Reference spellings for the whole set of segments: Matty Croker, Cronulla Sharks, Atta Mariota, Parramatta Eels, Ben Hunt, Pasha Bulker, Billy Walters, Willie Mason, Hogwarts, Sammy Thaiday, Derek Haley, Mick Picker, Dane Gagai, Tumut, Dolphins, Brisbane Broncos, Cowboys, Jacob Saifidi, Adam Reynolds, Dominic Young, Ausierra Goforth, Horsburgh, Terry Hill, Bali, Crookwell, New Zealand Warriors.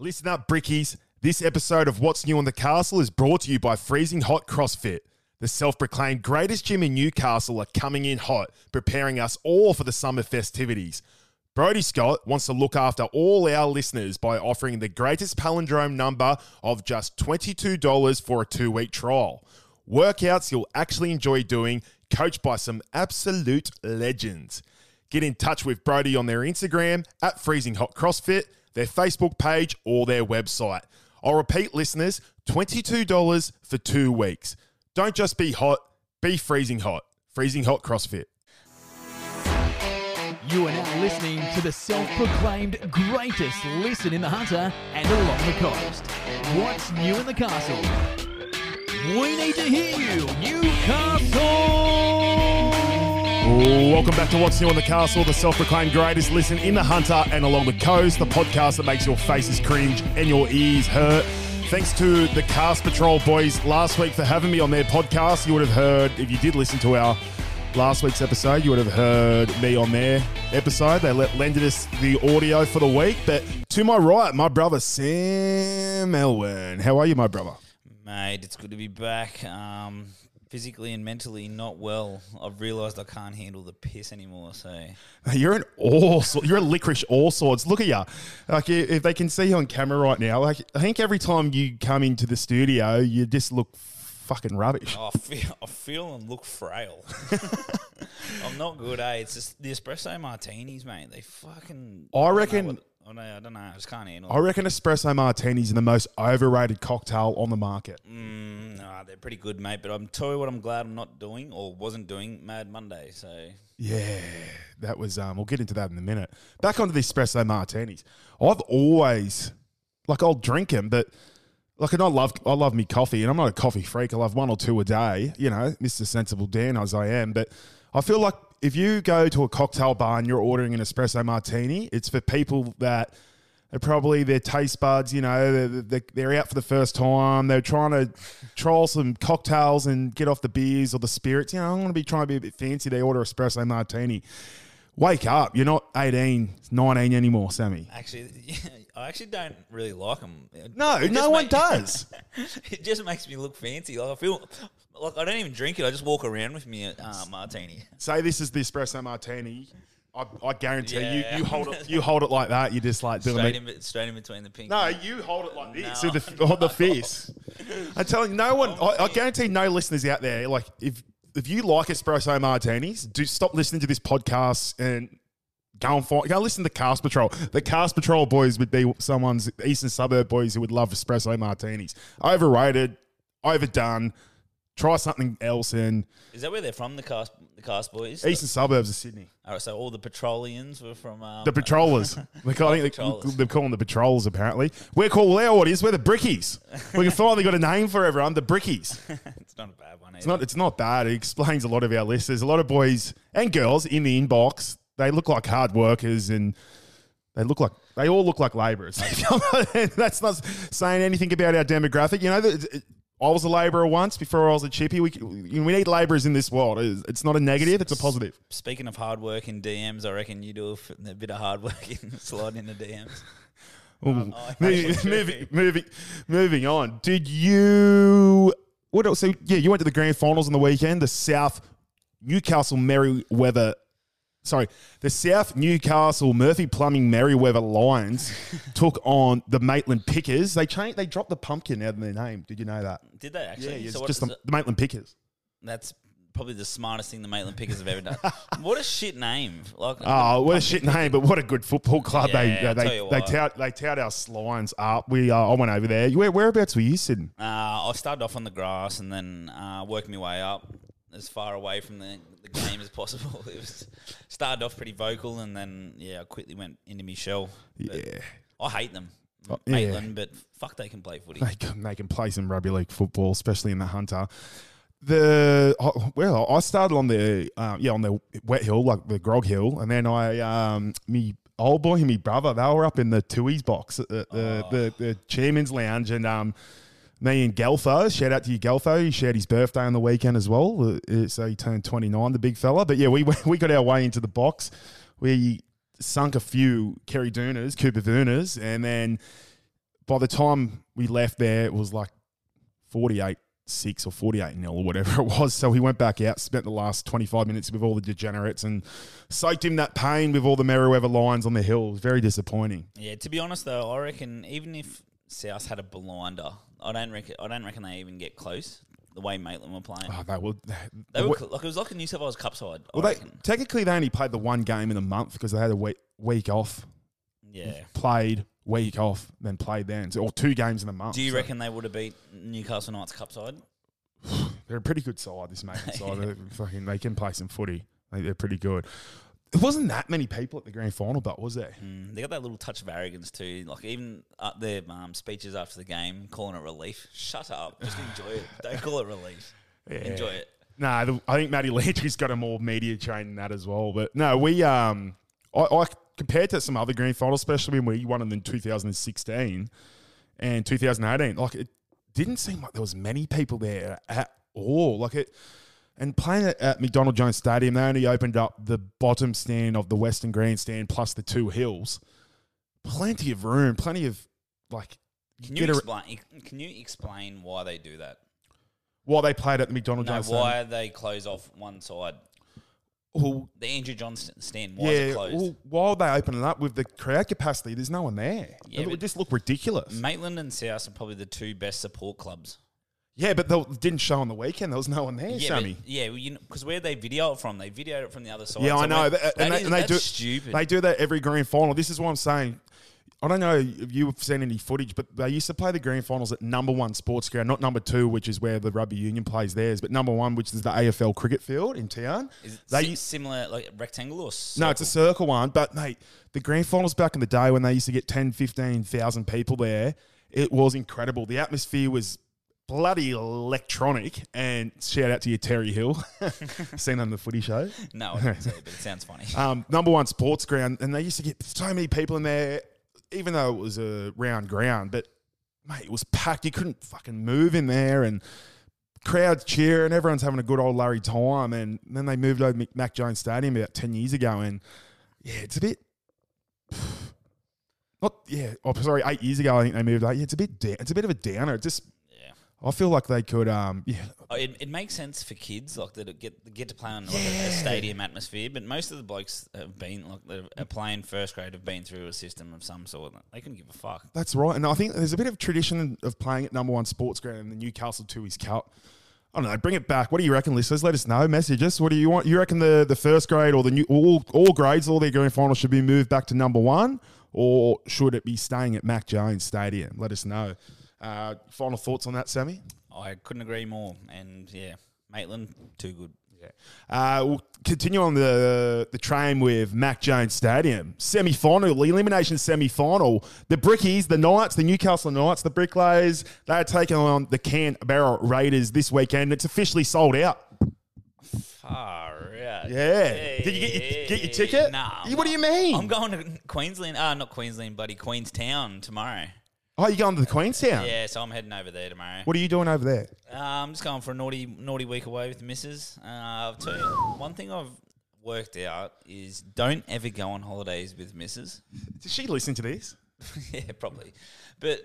Listen up, Brickies. This episode of What's New on the Castle is brought to you by Freezing Hot CrossFit. The self-proclaimed greatest gym in Newcastle are coming in hot, preparing us all for the summer festivities. Brody Scott wants to look after all our listeners by offering the greatest palindrome number of just $22 for a 2-week trial. Workouts you'll actually enjoy doing, coached by some absolute legends. Get in touch with Brody on their Instagram, at Freezing Hot CrossFit, their Facebook page, or their website. I'll repeat, listeners, $22 for 2 weeks. Don't just be hot, be freezing hot. Freezing Hot CrossFit. You are now listening to the self-proclaimed greatest listen in the Hunter and along the coast. What's new in the castle? We need to hear you, Newcastle! Welcome back to What's New in the Castle, the self-proclaimed greatest listen in the Hunter and along the coast, the podcast that makes your faces cringe and your ears hurt. Thanks to the Cast Patrol boys last week for having me on their podcast. You would have heard, if you did listen to our last week's episode, you would have heard me on their episode. They lended us the audio for the week. But to my right, my brother, Sam Elwin. How are you, my brother? Mate, it's good to be back. Physically and mentally not well. I've realised I can't handle the piss anymore. So you're an you're a licorice all sorts. Look at you. Like if they can see you on camera right now, like I think every time you come into the studio, you just look fucking rubbish. Oh, I feel and look frail. I'm not good, eh? It's just the espresso martinis, mate. They fucking. I don't know. I just can't handle it. I reckon espresso martinis are the most overrated cocktail on the market. No, they're pretty good, mate. But I'm telling you what I'm glad I'm not doing or wasn't doing Mad Monday. So yeah, that was we'll get into that in a minute. Back onto the espresso martinis. I've always I'll drink them, but and I love me coffee, and I'm not a coffee freak. I love one or two a day, you know, Mr. Sensible Dan as I am. But I feel like if you go to a cocktail bar and you're ordering an espresso martini, it's for people that are probably their taste buds, you know, they're out for the first time. They're trying to troll some cocktails and get off the beers or the spirits. You know, I want to be trying to be a bit fancy. They order espresso martini. Wake up. You're not 18, 19 anymore, Sammy. Actually, yeah, I actually don't really like them. No one does. It just makes me look fancy. Like I feel... Look, I don't even drink it. I just walk around with me a martini. Say this is the espresso martini. I guarantee you hold it like that. You just like doing straight in between the pink. No, you hold it like this the fist. I'm telling you, no one. I guarantee no listeners out there. Like if you like espresso martinis, do stop listening to this podcast and go listen to Cast Patrol. The Cast Patrol boys would be someone's eastern suburb boys who would love espresso martinis. Overrated, overdone. Try something else, and is that where they're from? The cast boys, eastern suburbs of Sydney. All right, so all the Petrolians were from the Patrollers. They're calling the Patrollers. Apparently, we're called our audience. We're the Brickies. We've finally got a name for everyone. The Brickies. It's not a bad one. Either. It's not bad. It explains a lot of our listeners. A lot of boys and girls in the inbox. They look like hard workers, and they all look like labourers. That's not saying anything about our demographic. You know. I was a labourer once before I was a chippy. We need labourers in this world. It's not a negative, it's a positive. Speaking of hard work in DMs, I reckon you do a bit of hard work in sliding into DMs. Moving on. Did you... What else? So, yeah, you went to the grand finals on the weekend, the South Newcastle Murphy Plumbing Merriweather Lions took on the Maitland Pickers. They dropped the pumpkin out of their name. Did you know that? Did they actually? Yeah, the Maitland Pickers. That's probably the smartest thing the Maitland Pickers have ever done. What a shit name! What a shit name! But what a good football club. Yeah, they tout our Lions up. I went over there. Whereabouts were you sitting? I started off on the grass and then worked my way up. As far away from the game as possible. It started off pretty vocal and then, yeah, I quickly went into my shell. Yeah. I hate them. Maitland, but fuck, they can play footy. They can play some rugby league football, especially in the Hunter. I started on the on the wet hill, like the grog hill, and then I me old boy and me brother, they were up in the Tui's box at the chairman's lounge, and me and Gelfo, shout out to you, Gelfo. He shared his birthday on the weekend as well. So he turned 29, the big fella. But yeah, we got our way into the box. We sunk a few Kerry Dooners, Cooper Dooners, and then by the time we left there, it was like 48-6 or 48-0 or whatever it was. So he went back out, spent the last 25 minutes with all the degenerates and soaked him that pain with all the Merriweather Lions on the hill. It was very disappointing. Yeah, to be honest though, I reckon even if South had a blinder, I don't reckon they even get close. The way Maitland were playing, it was like a New South Wales Cup side. Well, technically they only played the one game in the month because they had a week off. Yeah, played week off, then played then, or two games in the month. Do you reckon they would have beat Newcastle Knights Cup side? They're a pretty good side. This Maitland side, they can play some footy. They're pretty good. It wasn't that many people at the grand final, but was there? They got that little touch of arrogance too. Like even their speeches after the game, calling it relief. Shut up. Just enjoy it. Don't call it relief. Yeah. Enjoy it. Nah, I think Matty Landry's got a more media train than that as well. But no, we I compared to some other grand finals, especially when we won them in 2016 and 2018, like it didn't seem like there was many people there at all. Like it. And playing at McDonald Jones Stadium, they only opened up the bottom stand of the Western Grandstand plus the two hills. Plenty of room, plenty of like. Can you explain why they do that? Why they played at the McDonald Jones? Why they close off one side? Well, the Andrew Johns stand. Why is it closed? Well, while they open it up with the crowd capacity, there's no one there. Yeah, it would just look ridiculous. Maitland and South are probably the two best support clubs. Yeah, but they didn't show on the weekend. There was no one there, yeah, Sammy. But, yeah, because where they video it from, they videoed it from the other side. Yeah, so I know. That's stupid. They do that every grand final. This is what I'm saying. I don't know if you've seen any footage, but they used to play the grand finals at number one sports ground, not number two, which is where the rugby union plays theirs, but number one, which is the AFL cricket field in town. Is it similar, like rectangle or circle? No, it's a circle one. But, mate, the grand finals back in the day when they used to get 10,000, 15,000 people there, it was incredible. The atmosphere was bloody electronic, and shout out to you, Terry Hill. Seen on the footy show? No, I didn't say it, but it sounds funny. Number one sports ground, and they used to get so many people in there, even though it was a round ground, but, mate, it was packed. You couldn't fucking move in there, and crowds cheer, and everyone's having a good old Larry time, and then they moved over to Mac Jones Stadium about 10 years ago, and, yeah, it's a bit... 8 years ago, I think they moved over. Yeah, it's a bit of a downer. It just... I feel like they could, It makes sense for kids, like, that get to play on a stadium atmosphere, but most of the blokes have been, like, are playing first grade, have been through a system of some sort. They couldn't give a fuck. That's right. And I think there's a bit of tradition of playing at number one sports ground in the Newcastle 2s Cup. I don't know. Bring it back. What do you reckon, listeners? Let us know. Message us. What do you want? You reckon the first grade or all grades, all their grand finals should be moved back to number one, or should it be staying at Mac Jones Stadium? Let us know. Final thoughts on that, Sammy? I couldn't agree more. And, yeah, Maitland, too good. Yeah. We'll continue on the train with Mac Jones Stadium. Semi-final, the elimination semi-final. The Brickies, the Knights, the Newcastle Knights, the Bricklayers, they are taking on the Canberra Raiders this weekend. It's officially sold out. Far out. Yeah. Hey, did you get your ticket? No. Nah, what do you mean? I'm going to Queensland. Not Queensland, buddy. Queenstown tomorrow. Oh, you're going to the Queenstown? Yeah, so I'm heading over there tomorrow. What are you doing over there? I'm just going for a naughty week away with the missus. I'll tell you, one thing I've worked out is don't ever go on holidays with missus. Does she listen to this? Yeah, probably. But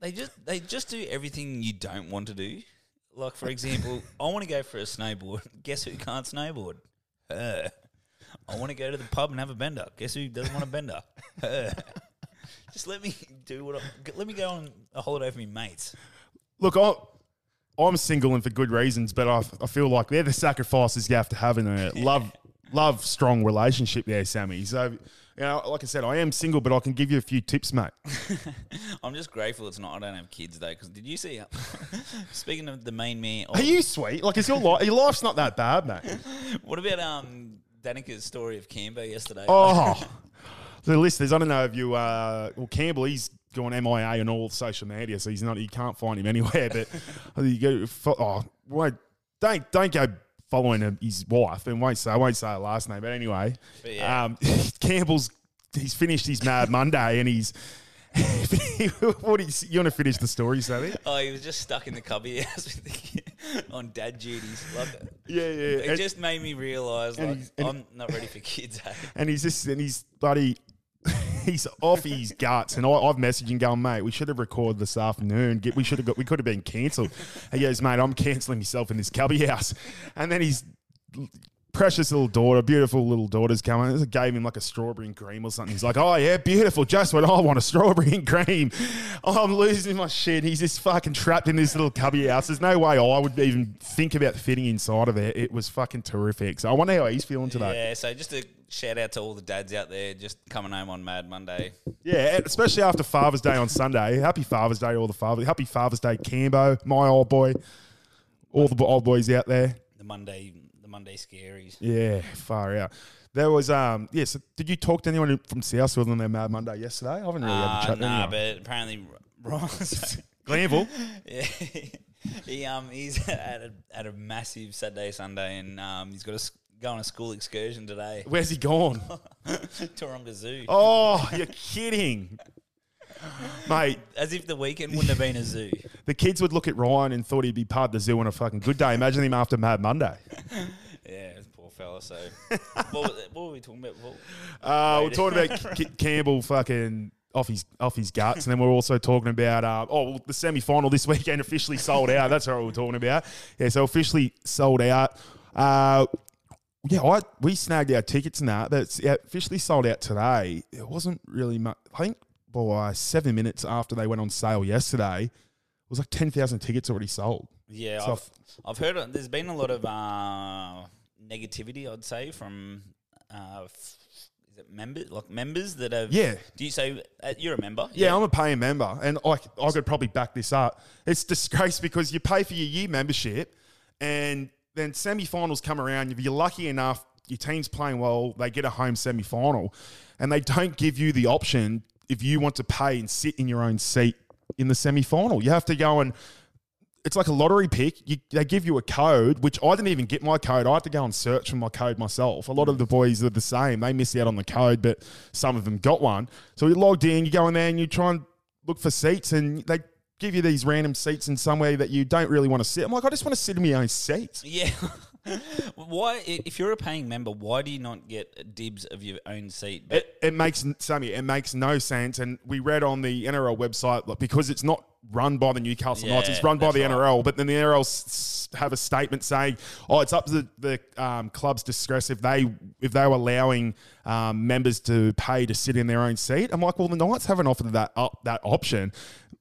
like they just do everything you don't want to do. Like, for example, I want to go for a snowboard. Guess who can't snowboard? Her. I want to go to the pub and have a bender. Guess who doesn't want a bender? Her. Just let me do let me go on a holiday for me mates. Look, I'm single and for good reasons, but I feel like they're the sacrifices you have to have in a love strong relationship there, Sammy. So, you know, like I said, I am single, but I can give you a few tips, mate. I'm just grateful it's not. I don't have kids though. Because did you see? Speaking of the main man, are you sweet? Like, is your life's not that bad, mate? What about Danica's story of Canberra yesterday? Oh. The listeners, I don't know if you Campbell, he's gone MIA on all social media, so you can't find him anywhere. But don't go following his wife, and I won't say her last name. But anyway, Campbell's finished his Mad Monday, and he's. You want to finish the story, Sammy? Oh, he was just stuck in the cubby house with the kid on dad duties. Love it. Yeah. It just made me realise, like, I'm not ready for kids. Eh? And he's bloody he's off his guts. And I've messaged him going, mate, we should have recorded this afternoon. We could have been cancelled. He goes, mate, I'm cancelling myself in this cubby house. And then he's... precious little daughter, beautiful little daughter's coming. I gave him like a strawberry and cream or something. He's like, oh, yeah, beautiful. Just what I want, a strawberry and cream. Oh, I'm losing my shit. He's just fucking trapped in this little cubby house. There's no way I would even think about fitting inside of it. It was fucking terrific. So I wonder how he's feeling today. Yeah, so just a shout out to all the dads out there just coming home on Mad Monday. Yeah, especially after Father's Day on Sunday. Happy Father's Day, all the fathers. Happy Father's Day, Cambo, my old boy, all the old boys out there. The Monday scaries. Yeah, far out. There was, so did you talk to anyone from Southwood on their Mad Monday yesterday? I haven't really had a chat with anyone. But apparently Ross. Glanville. Yeah. He's at a massive Saturday, Sunday, and he's got to go on a school excursion today. Where's he gone? Taronga Zoo. Oh, you're kidding. Mate, as if the weekend wouldn't have been a zoo. The kids would look at Ryan and thought he'd be part of the zoo on a fucking good day. Imagine him after Mad Monday. Yeah, it's a poor fella. So, what were we talking about? We're talking about Campbell fucking off his guts, and then we're also talking about the semi final this weekend officially sold out. That's what we're talking about. Yeah, so officially sold out. We snagged our tickets and that, but it's officially sold out today. It wasn't really much. I think. Boy, 7 minutes after they went on sale yesterday, it was like 10,000 tickets already sold. Yeah, so I've heard there's been a lot of negativity, I'd say, from members that have. Yeah. Do you say you're a member? Yeah, I'm a paying member, and I could probably back this up. It's disgrace because you pay for your year membership, and then semi-finals come around. If you're lucky enough, your team's playing well, they get a home semi-final, and they don't give you the option. If you want to pay and sit in your own seat in the semi-final, you have to go and – it's like a lottery pick. They give you a code, which I didn't even get my code. I had to go and search for my code myself. A lot of the boys are the same. They miss out on the code, but some of them got one. So you logged in, you go in there and you try and look for seats, and they give you these random seats in somewhere that you don't really want to sit. I'm like, I just want to sit in my own seat. Yeah. Why, if you're a paying member, why do you not get dibs of your own seat? It makes no sense. And we read on the NRL website, look, because it's not run by the Newcastle Knights, it's run by the NRL. But then the NRL have a statement saying, it's up to the club's discretion if they were allowing members to pay to sit in their own seat. I'm like, well, the Knights haven't offered that option.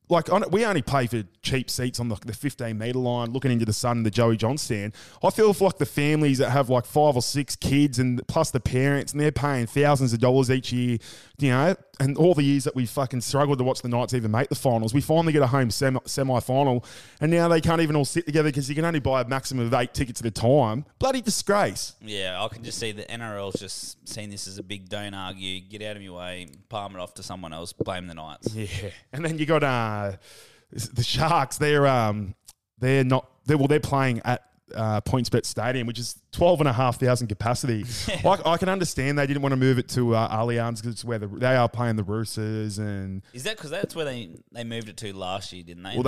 Like, we only pay for cheap seats on the 15-metre line, looking into the sun and the Joey John stand. I feel for, like, the families that have, like, 5 or 6 kids and plus the parents, and they're paying thousands of dollars each year, you know, and all the years that we fucking struggled to watch the Knights even make the finals. We finally get a home semi-final, and now they can't even all sit together because you can only buy a maximum of 8 tickets at a time. Bloody disgrace. Yeah, I can just see the NRL's just seen this as a big don't argue, get out of your way, palm it off to someone else, blame the Knights. Yeah, and then you got... the Sharks, they're playing at PointsBet Stadium, which is 12,500 capacity. I can understand they didn't want to move it to Allianz because it's where they are playing the Roosters. And is that because that's where they moved it to last year, didn't they? Well,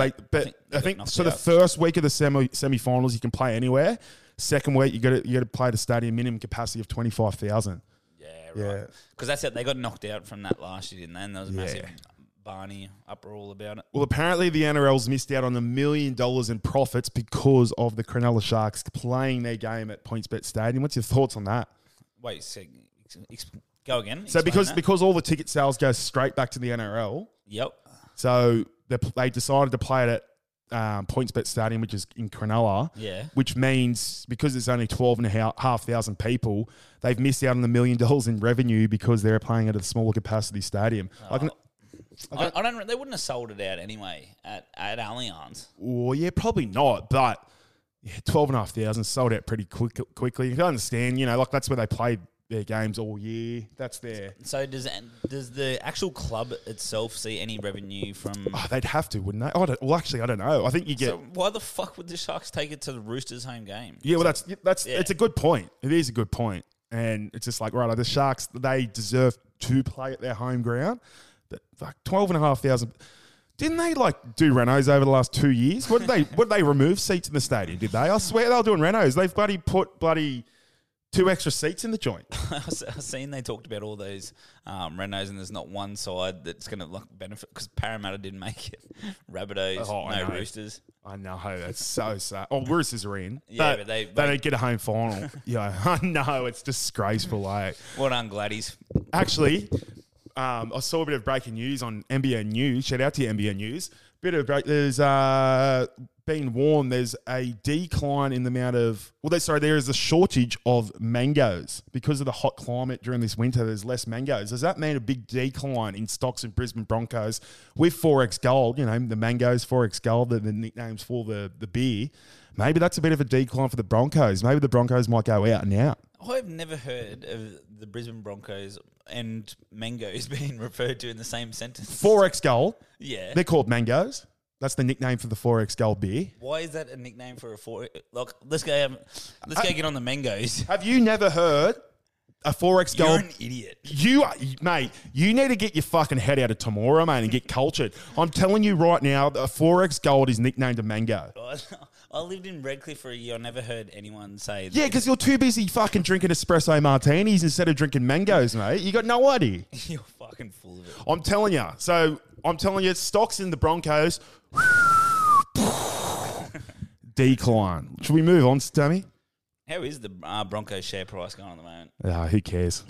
I think so. The first week of the semi-finals, you can play anywhere. Second week, you got to play at a stadium minimum capacity of 25,000. Yeah, right. Because that's it. They got knocked out from that last year, didn't they? And there was a massive Barney uproar about it. Well, apparently the NRL's missed out on $1 million in profits because of the Cronulla Sharks playing their game at PointsBet Stadium. What's your thoughts on that? Wait, so go again. So because all the ticket sales go straight back to the NRL. Yep. So they decided to play it at PointsBet Stadium, which is in Cronulla. Yeah. Which means because there's only 12,500 people, they've missed out on $1 million in revenue because they're playing at a smaller capacity stadium. Oh. I don't. They wouldn't have sold it out anyway at Allianz. Oh yeah, probably not. But yeah, 12,500 sold out pretty quickly. You can understand, you know, like that's where they played their games all year. That's there. So does the actual club itself see any revenue from? Oh, they'd have to, wouldn't they? I don't know. I think you get. So why the fuck would the Sharks take it to the Roosters' home game? Yeah, well, it's a good point. It is a good point, and it's just like right, like the Sharks, they deserve to play at their home ground. Like 12,500. Didn't they like do renos over the last 2 years? What did they remove seats in the stadium? Did they? I swear they were doing renos. They've bloody put bloody Two extra seats in the joint. I've seen they talked about all those renos, and there's not one side that's going to benefit because Parramatta didn't make it. Rabbitohs, Roosters. I know, that's so sad. Oh, Roosters are in. Yeah, but they don't get a home final. Yeah, I know, it's disgraceful. Eh? Well done, Gladys. Actually, I saw a bit of breaking news on NBN News. Shout out to NBN News. Bit of break. There's been warned there's a decline in the amount of there is a shortage of mangoes because of the hot climate during this winter. There's less mangoes. Does that mean a big decline in stocks of Brisbane Broncos with 4X Gold? You know, the mangoes, 4X Gold, the nicknames for the beer. Maybe that's a bit of a decline for the Broncos. Maybe the Broncos might go out and out. I've never heard of the Brisbane Broncos and mangoes being referred to in the same sentence. 4X Gold. Yeah. They're called mangoes. That's the nickname for the 4X Gold beer. Why is that a nickname for a 4X? Look, let's go get on the mangoes. Have you never heard a 4X Gold? You're an idiot. You are, mate, you need to get your fucking head out of Tamora, mate, and get cultured. I'm telling you right now, a 4X Gold is nicknamed a mango. I lived in Redcliffe for a year. I never heard anyone say that. Yeah, because you're too busy fucking drinking espresso martinis instead of drinking mangoes, mate. You got no idea. You're fucking full of it. I'm telling you. So I'm telling you, stocks in the Broncos. Decline. Should we move on, Stammy? How is the Broncos share price going on at the moment? Who cares?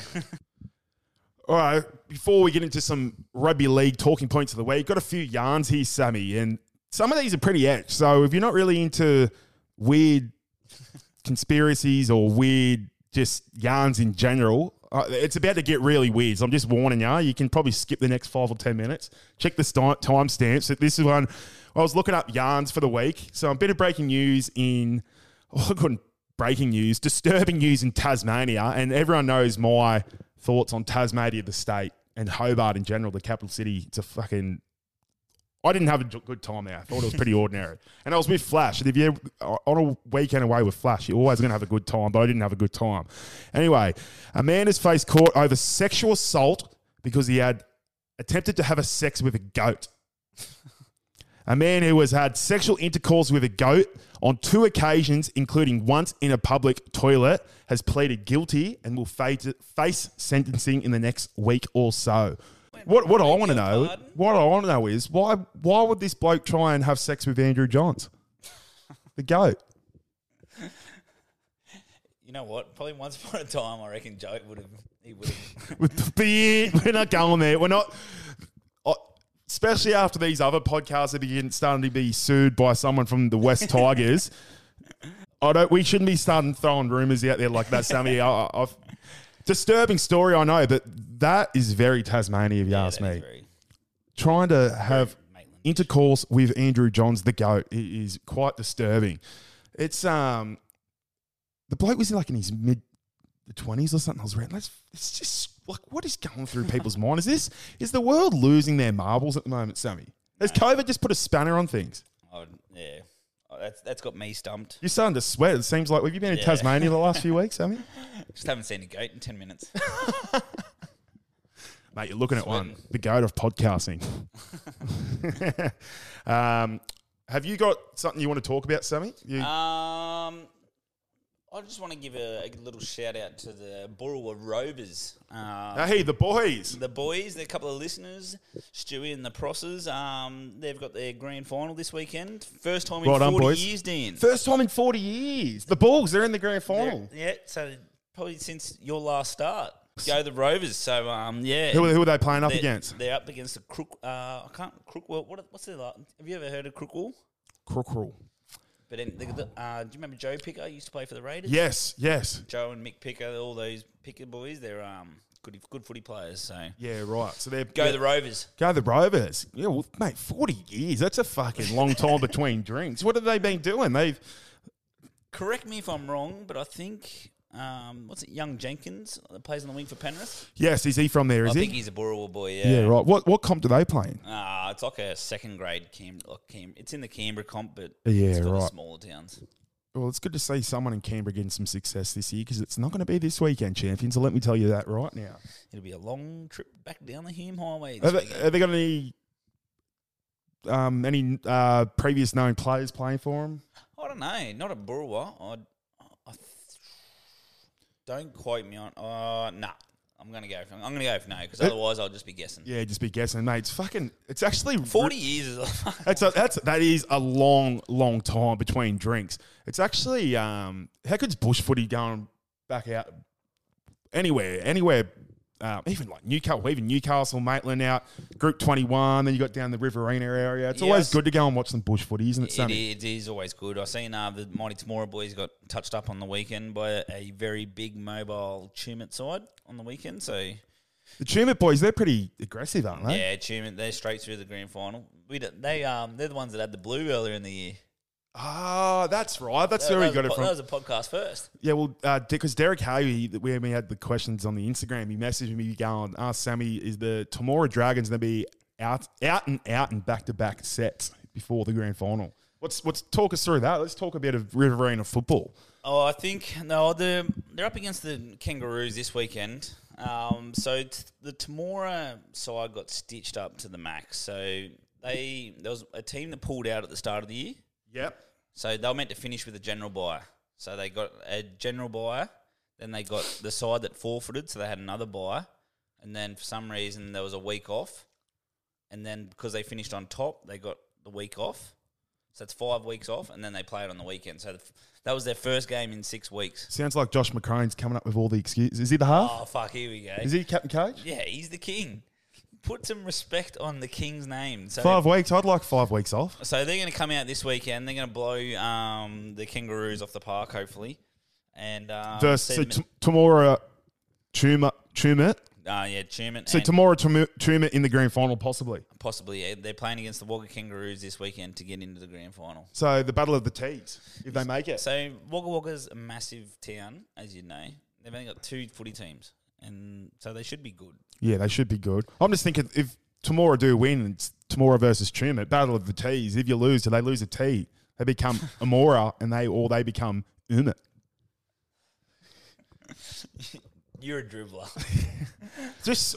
All right, before we get into some rugby league talking points of the week, got a few yarns here, Sammy, and some of these are pretty etched, so if you're not really into weird conspiracies or weird just yarns in general, it's about to get really weird, so I'm just warning you. You can probably skip the next 5 or 10 minutes. Check the timestamps. This is one I was looking up yarns for the week, so a bit of breaking news in disturbing news in Tasmania, and everyone knows my thoughts on Tasmania, the state, and Hobart in general, the capital city. It's a fucking... I didn't have a good time there. I thought it was pretty ordinary. And I was with Flash. And if you're on a weekend away with Flash, you're always going to have a good time, but I didn't have a good time. Anyway, a man has faced court over sexual assault because he had attempted to have a sex with a goat. A man who has had sexual intercourse with a goat on 2 occasions, including once in a public toilet, has pleaded guilty and will face sentencing in the next week or so. What I want to know is why would this bloke try and have sex with Andrew Johns, the goat? You know what? Probably once upon a time, I reckon Joe would have. With the beard, we're not going there. We're not. Especially after these other podcasts are starting to be sued by someone from the West Tigers. We shouldn't be starting throwing rumours out there like that, Sammy. Disturbing story, I know, but that is very Tasmania, if you ask me. Trying to have intercourse with Andrew Johns, the goat, is quite disturbing. It's the bloke was in his mid-20s or something. I was reading. It's just what is going through people's minds? Is the world losing their marbles at the moment, Sammy? Has COVID just put a spanner on things? Yeah. That's got me stumped. You're starting to sweat. It seems like. Have you been in Tasmania the last few weeks, haven't you? Just haven't seen a goat in 10 minutes. Mate, you're looking at one. The goat of podcasting. Have you got something you want to talk about, Sammy? I just want to give a little shout out to the Boorowa Rovers. Hey, the boys. The boys, they're a couple of listeners, Stewie and the Prosses. They've got their grand final this weekend. First time in 40 years, Dan. First time in 40 years. The Bulls, they're in the grand final. Yeah, so probably since your last start. Go the Rovers. So, yeah. Who are they playing up against? They're up against the Crookwell. What's their like? Have you ever heard of Crookwell? Crookwell. But do you remember Joe Picker? He used to play for the Raiders. Yes. Joe and Mick Picker, all those Picker boys, they're good footy players. So yeah, right. So they're the Rovers. Go the Rovers. Yeah, well, mate, 40 years. That's a fucking long time between drinks. What have they been doing? They've correct me if I'm wrong, but I think what's it? Young Jenkins that plays on the wing for Penrith. Yes, is he from there? Is he? I think he's a Boorowa boy. Yeah. Yeah, right. What comp do they play in? It's like a second grade it's in the Canberra comp, but it's for the smaller towns. Well, it's good to see someone in Canberra getting some success this year because it's not going to be this weekend, champions. So let me tell you that right now. It'll be a long trip back down the Hume Highway. Have they got any previous known players playing for them? I don't know. Not a Boorowa. I Don't quote me on. Nah. I'm gonna go for no because otherwise I'll just be guessing. Yeah, just be guessing, mate. It's fucking. It's actually 40 years. Is a that is a long time between drinks. It's actually how good's bush footy going back out anywhere, even like Newcastle, Maitland out Group 21. Then you got down the Riverina area. It's always good to go and watch some bush footy, isn't it, Sammy? It is always good. I seen the Mighty Tamora boys got touched up on the weekend by a very big mobile Tumut side. On the weekend, so the Tumut boys, they're pretty aggressive, aren't they? Yeah, Tumut, they're straight through the grand final. They're the ones that had the blue earlier in the year. Ah, that's right. That's where we got it from. That was a podcast first. Yeah, well, because Derek Haley, when we had the questions on the Instagram, he messaged me going, "Ask Sammy, is the Tamora Dragons going to be out and back-to-back sets before the grand final?" What's talk us through that? Let's talk a bit of Riverina football. Oh, I think they're up against the Kangaroos this weekend. So the Tamora side got stitched up to the max. So there was a team that pulled out at the start of the year. Yep. So they were meant to finish with a general bye. So they got a general bye. Then they got the side that forfeited, so they had another bye. And then for some reason there was a week off. And then because they finished on top, they got the week off. So it's 5 weeks off, and then they play it on the weekend. So that was their first game in 6 weeks. Sounds like Josh McCrane's coming up with all the excuses. Is he the half? Oh, fuck, here we go. Is he captain coach? Yeah, he's the king. Put some respect on the king's name. So 5 weeks. I'd like 5 weeks off. So they're going to come out this weekend. They're going to blow the Kangaroos off the park, hopefully. And Tamora Tumut. Yeah, Tumut. So tomorrow, Tumut in the grand final, possibly. Possibly, yeah. They're playing against the Wagga Kangaroos this weekend to get into the grand final. So the Battle of the Tees, if they make it. So Wagga's a massive town, as you know. They've only got two footy teams, and so they should be good. Yeah, they should be good. I'm just thinking, if Tamora do win, it's Tamora versus Tumut, Battle of the Tees. If you lose, do they lose a T? They become Amora, and they become Umit. You're a dribbler.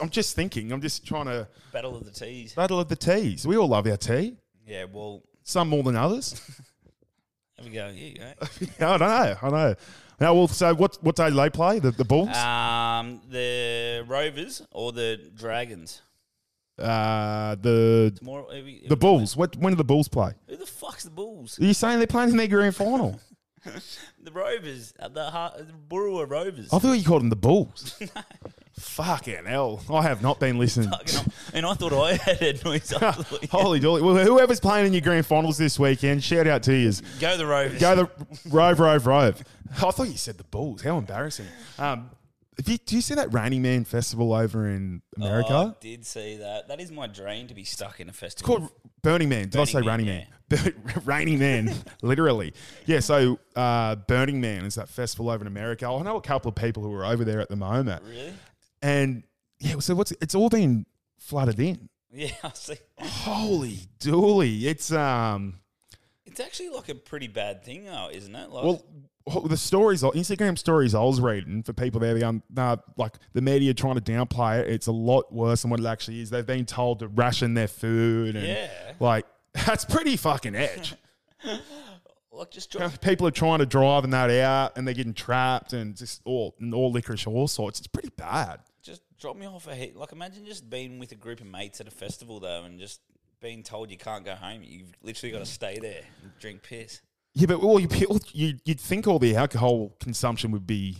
I'm just thinking. I'm just trying to... Battle of the Tees. Battle of the Tees. We all love our tea. Yeah, well... Some more than others. Have a go. Here you go. I know. Now, well, so what day do they play? The Bulls? The Rovers or the Dragons? The Bulls. When do the Bulls play? Who the fuck's the Bulls? Are you saying they're playing in their grand final? The Rovers, the Boorowa Rovers. I thought you called them the Bulls. No. Fucking hell. I have not been listening. And I thought I had a noise up the weekend. Holy dolly. Well, whoever's playing in your grand finals this weekend, shout out to you. Go the Rovers. Go the Rove. I thought you said the Bulls. How embarrassing. Do you see that Raining Man festival over in America? Oh, I did see that. That is my dream, to be stuck in a festival. It's called Burning Man. Did I say Raining Man? Raining Man, literally. Yeah, so Burning Man is that festival over in America. I know a couple of people who are over there at the moment. Really? And, yeah, so it's all been flooded in. Yeah, I see. Holy dooly. It's actually like a pretty bad thing, though, isn't it? Like, the stories, Instagram stories I was reading for people there, like the media trying to downplay it, it's a lot worse than what it actually is. They've been told to ration their food, and like that's pretty fucking edge. Like people are trying to drive and that out, and they're getting trapped, and just all licorice, all sorts. It's pretty bad. Just drop me off a heat. Like imagine just being with a group of mates at a festival though, and just being told you can't go home. You've literally got to stay there and drink piss. Yeah, but you'd think all the alcohol consumption would be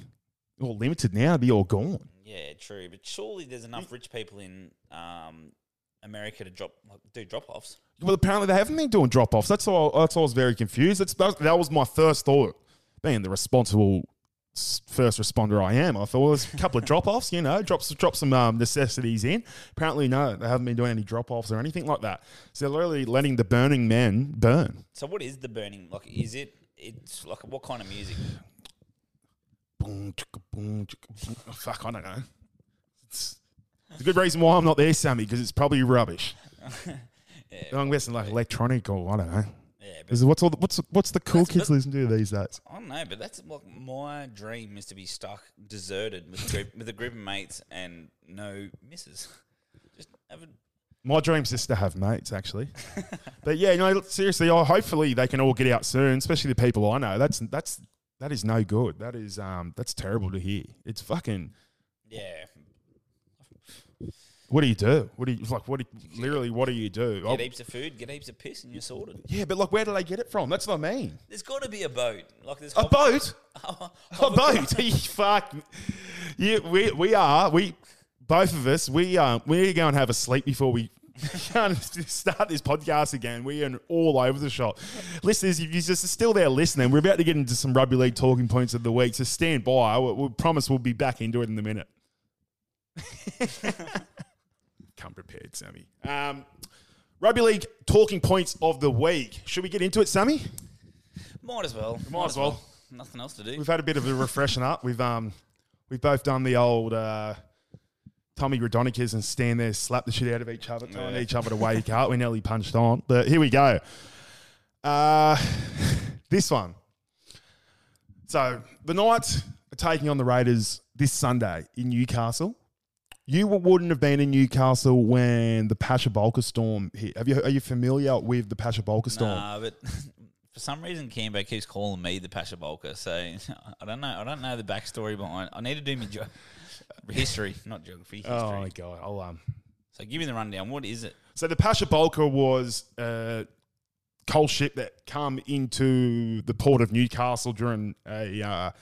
all limited now. It'd be all gone. Yeah, true. But surely there's enough rich people in America to do drop-offs. Well, apparently they haven't been doing drop-offs. That's why I was very confused. That was my first thought, being the responsible first responder I am. I thought, well, there's a couple of drop-offs, drop some necessities in. Apparently, no, they haven't been doing any drop-offs or anything like that. So they're literally letting the Burning Man burn. So what is the burning? Like, is it, it's like, what kind of music? Boom, chicka, boom, chicka, boom. Oh, fuck, I don't know. It's a good reason why I'm not there, Sammy, because it's probably rubbish. Yeah, I'm guessing like electronic or I don't know. Yeah, but what's the cool kids listen to these days? I don't know, but that's like my dream is to be stuck, deserted with a group of mates and no misses. Just have a... My dream's just to have mates, actually. But yeah, seriously, hopefully they can all get out soon, especially the people I know. That's That is no good. That is that's terrible to hear. It's fucking yeah. What do you do? What do you like? What do you, literally? What do you do? Get heaps of food, get heaps of piss, and you're sorted. Yeah, but like, where do they get it from? That's what I mean. There's got to be a boat. Like there's a boat. A boat. Fuck. Yeah, we both of us. We need to go and have a sleep before we start this podcast again. We are all over the shop. Listeners, if you're just still there listening, we're about to get into some rugby league talking points of the week. So stand by. We promise we'll be back into it in a minute. Come prepared, Sammy. Rugby league talking points of the week. Should we get into it, Sammy? Might as well. Might as well. Nothing else to do. We've had a bit of a refreshing up. We've both done the old Tommy Radonikas and stand there, slap the shit out of each other, telling each other to wake up. We nearly punched on, but here we go. This one. So the Knights are taking on the Raiders this Sunday in Newcastle. You wouldn't have been in Newcastle when the Pasha Bulker storm hit. Are you familiar with the Pasha Bulker storm? Nah, but for some reason, Canberra keeps calling me the Pasha Bulker. So I don't know. I don't know the backstory behind. I need to do my history, not geography. History. Oh my god! I'll So give me the rundown. What is it? So the Pasha Bulker was a coal ship that come into the port of Newcastle during a.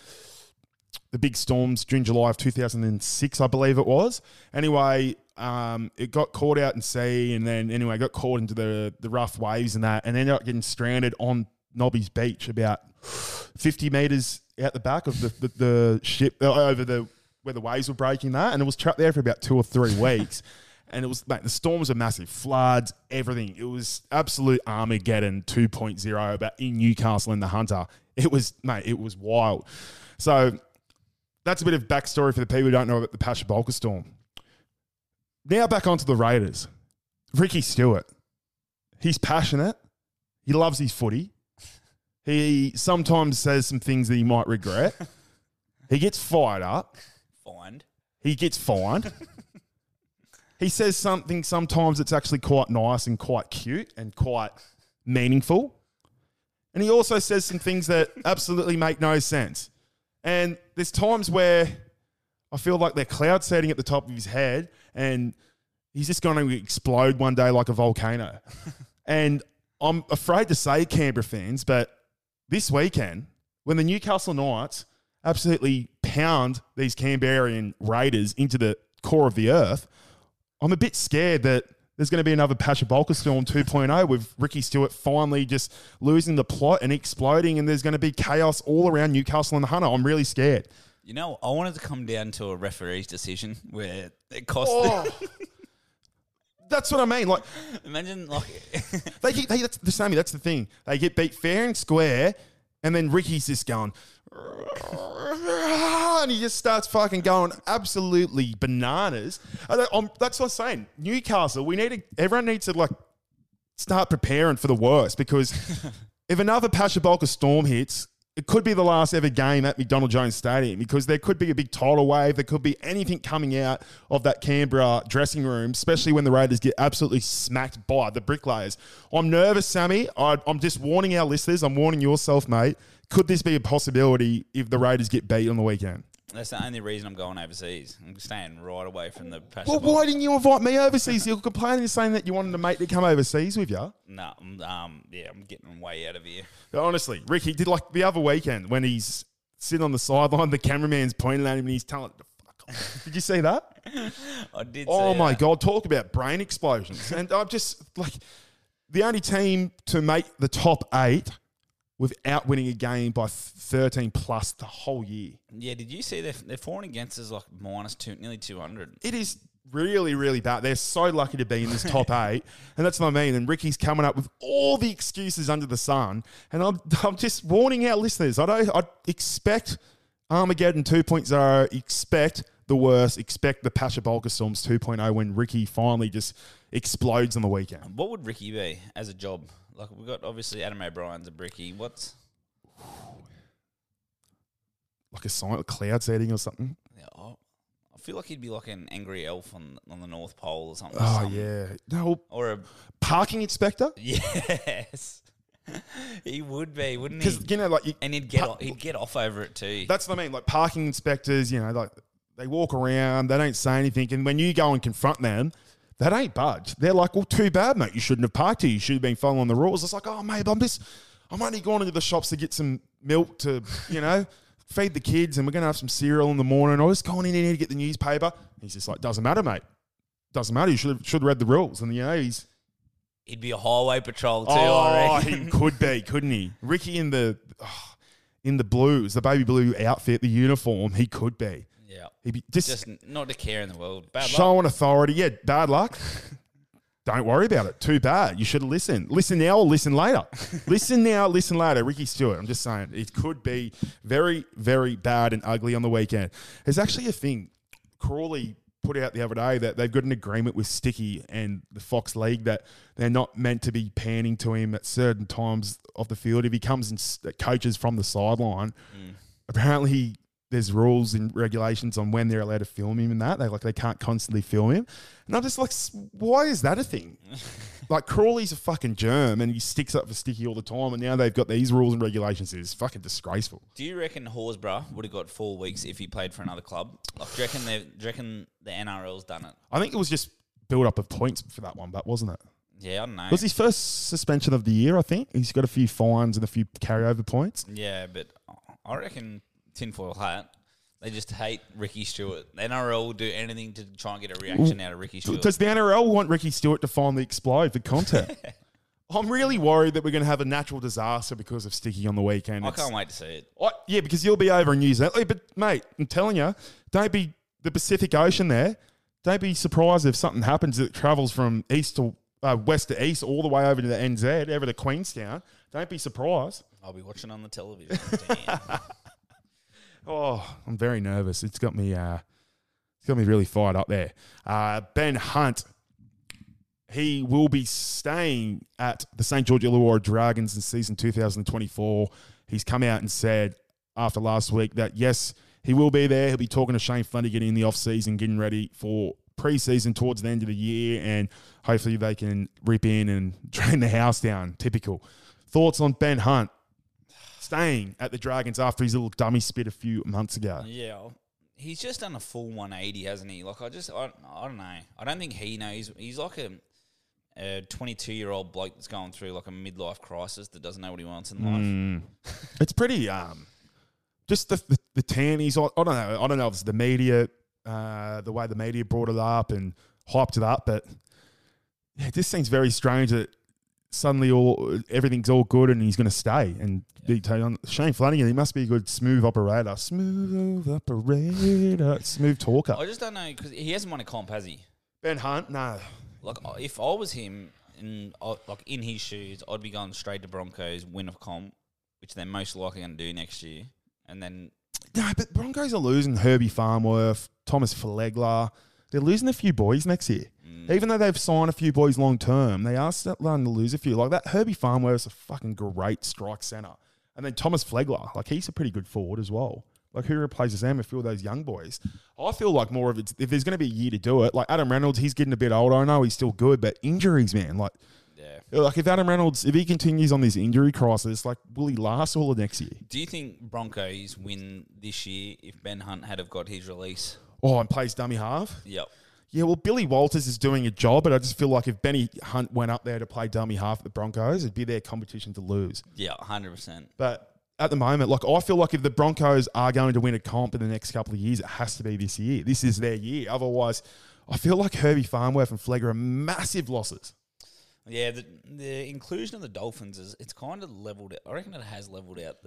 The big storms during July of 2006, I believe it was. Anyway, it got caught out in sea and then, anyway, got caught into the rough waves and that and ended up getting stranded on Nobby's Beach about 50 metres out the back of the ship, over the where the waves were breaking that. And it was trapped there for about 2 or 3 weeks. And it was, mate, the storms were massive, floods, everything. It was absolute Armageddon 2.0 about in Newcastle in the Hunter. It was, mate, it was wild. So... that's a bit of backstory for the people who don't know about the Pasha Bulker storm. Now back onto the Raiders. Ricky Stuart. He's passionate. He loves his footy. He sometimes says some things that he might regret. He gets fired up. Fined. He gets fined. He says something sometimes that's actually quite nice and quite cute and quite meaningful. And he also says some things that absolutely make no sense. And there's times where I feel like they're cloud setting at the top of his head and he's just going to explode one day like a volcano. And I'm afraid to say, Canberra fans, but this weekend, when the Newcastle Knights absolutely pound these Canberrian Raiders into the core of the earth, I'm a bit scared that there's going to be another Pasha Bulker storm 2.0 with Ricky Stuart finally just losing the plot and exploding, and there's going to be chaos all around Newcastle and the Hunter. I'm really scared. You know, I wanted to come down to a referee's decision where it cost That's what I mean. Like, imagine, like... that's the same. That's the thing. They get beat fair and square, and then Ricky's just going... and he just starts fucking going absolutely bananas. That's what I'm saying. Newcastle, everyone needs to like start preparing for the worst because if another Pasha Bulker storm hits, it could be the last ever game at McDonald Jones Stadium because there could be a big tidal wave. There could be anything coming out of that Canberra dressing room, especially when the Raiders get absolutely smacked by the Bricklayers. I'm nervous, Sammy. I'm just warning our listeners. I'm warning yourself, mate. Could this be a possibility if the Raiders get beat on the weekend? That's the only reason I'm going overseas. I'm staying right away from the Pasha Bulker. Well, why didn't you invite me overseas? You're complaining, saying that you wanted a mate to come overseas with you. No, I'm getting way out of here. Honestly, Ricky did like the other weekend when he's sitting on the sideline, the cameraman's pointing at him and he's telling him to fuck off. Did you see that? I did see that. Oh, my God. Talk about brain explosions. And I'm just like, the only team to make the top eight without winning a game by 13 plus the whole year. Yeah, did you see their for and against is like -2, nearly 200. It is really, really bad. They're so lucky to be in this top eight, and that's what I mean. And Ricky's coming up with all the excuses under the sun, and I'm just warning our listeners. I expect Armageddon 2.0. Expect the worst. Expect the Pasha Bulker storms 2.0 when Ricky finally just explodes on the weekend. What would Ricky be as a job? Like, we've got, obviously, Adam O'Brien's a brickie. What's... like a silent cloud setting or something? Yeah, I feel like he'd be like an angry elf on the North Pole or something. Oh, yeah. No, or a... parking inspector? Yes. He would be, wouldn't he? Because, you know, like... and he'd get off over it too. That's what I mean. Like, parking inspectors, you know, like, they walk around, they don't say anything, and when you go and confront them... That ain't budge. They're like, well, too bad, mate. You shouldn't have parked here. You should have been following the rules. It's like, oh, mate, I'm only going into the shops to get some milk to, you know, feed the kids, and we're going to have some cereal in the morning. I was going in here to get the newspaper. And he's just like, doesn't matter, mate. Doesn't matter. You should have read the rules. And, you know, he'd be a highway patrol too, I reckon. He could be, couldn't he? Ricky in the blues, the baby blue outfit, the uniform, he could be. Yeah, he'd be just not a care in the world. Bad luck. Showing authority, yeah, bad luck. Don't worry about it. Too bad. You should have listened. Listen now or listen later. Listen now, listen later. Ricky Stuart, I'm just saying, it could be very, very bad and ugly on the weekend. There's actually a thing Crawley put out the other day that they've got an agreement with Sticky and the Fox League that they're not meant to be panning to him at certain times of the field. If he comes and coaches from the sideline, apparently he... There's rules and regulations on when they're allowed to film him and that. They can't constantly film him. And I'm just like, why is that a thing? Like, Crawley's a fucking germ and he sticks up for Sticky all the time, and now they've got these rules and regulations. It's fucking disgraceful. Do you reckon Horsburgh would have got 4 weeks if he played for another club? Like, do you reckon the NRL's done it? I think it was just build-up of points for that one, but wasn't it? Yeah, I don't know. It was his first suspension of the year, I think. He's got a few fines and a few carryover points. Yeah, but I reckon... Tinfoil hat. They just hate Ricky Stuart. The NRL will do anything to try and get a reaction out of Ricky Stuart. Does the NRL want Ricky Stuart to finally explode for content? I'm really worried that we're going to have a natural disaster because of Sticky on the weekend. I can't wait to see it. Yeah, because you'll be over in New Zealand. But, mate, I'm telling you, don't be the Pacific Ocean there. Don't be surprised if something happens that travels from east to west to east all the way over to the NZ, over to Queenstown. Don't be surprised. I'll be watching on the television. Damn. Oh, I'm very nervous. It's got me really fired up there. Ben Hunt, he will be staying at the St. George Illawarra Dragons in season 2024. He's come out and said after last week that, yes, he will be there. He'll be talking to Shane Flanagan in the off-season, getting ready for pre-season towards the end of the year, and hopefully they can rip in and drain the house down. Typical. Thoughts on Ben Hunt staying at the Dragons after his little dummy spit a few months ago? Yeah, he's just done a full 180, hasn't he? Like, I don't know. I don't think he knows. He's like a 22-year-old bloke that's going through like a midlife crisis that doesn't know what he wants in life. It's pretty, just the tannies. I don't know. I don't know if it's the media, the way the media brought it up and hyped it up, but yeah, it just seems very strange that suddenly everything's all good and he's going to stay and be taken on. Shane Flanagan, he must be a good smooth operator, smooth talker. I just don't know, because he hasn't won a comp, has he? Ben Hunt, no. Like, if I was him, and like in his shoes, I'd be going straight to Broncos, win a comp, which they're most likely going to do next year, and then no, but Broncos are losing Herbie Farnworth, Thomas Flegler. They're losing a few boys next year. Even though they've signed a few boys long term, they are starting to lose a few. Like that Herbie Farnworth's a fucking great strike centre. And then Thomas Flegler, like he's a pretty good forward as well. Like who replaces them? A few of those young boys. I feel like more of it's, if there's going to be a year to do it, like Adam Reynolds, he's getting a bit older. I know he's still good, but injuries, man. Like, yeah. Like if Adam Reynolds, if he continues on this injury crisis, like will he last all of next year? Do you think Broncos win this year if Ben Hunt had have got his release? Oh, and plays dummy half? Yep. Yeah, well, Billy Walters is doing a job, but I just feel like if Benny Hunt went up there to play dummy half at the Broncos, it'd be their competition to lose. Yeah, 100%. But at the moment, like I feel like if the Broncos are going to win a comp in the next couple of years, it has to be this year. This is their year. Otherwise, I feel like Herbie Farnworth and Flegger are massive losses. Yeah, the inclusion of the Dolphins, it's kind of leveled out. I reckon it has leveled out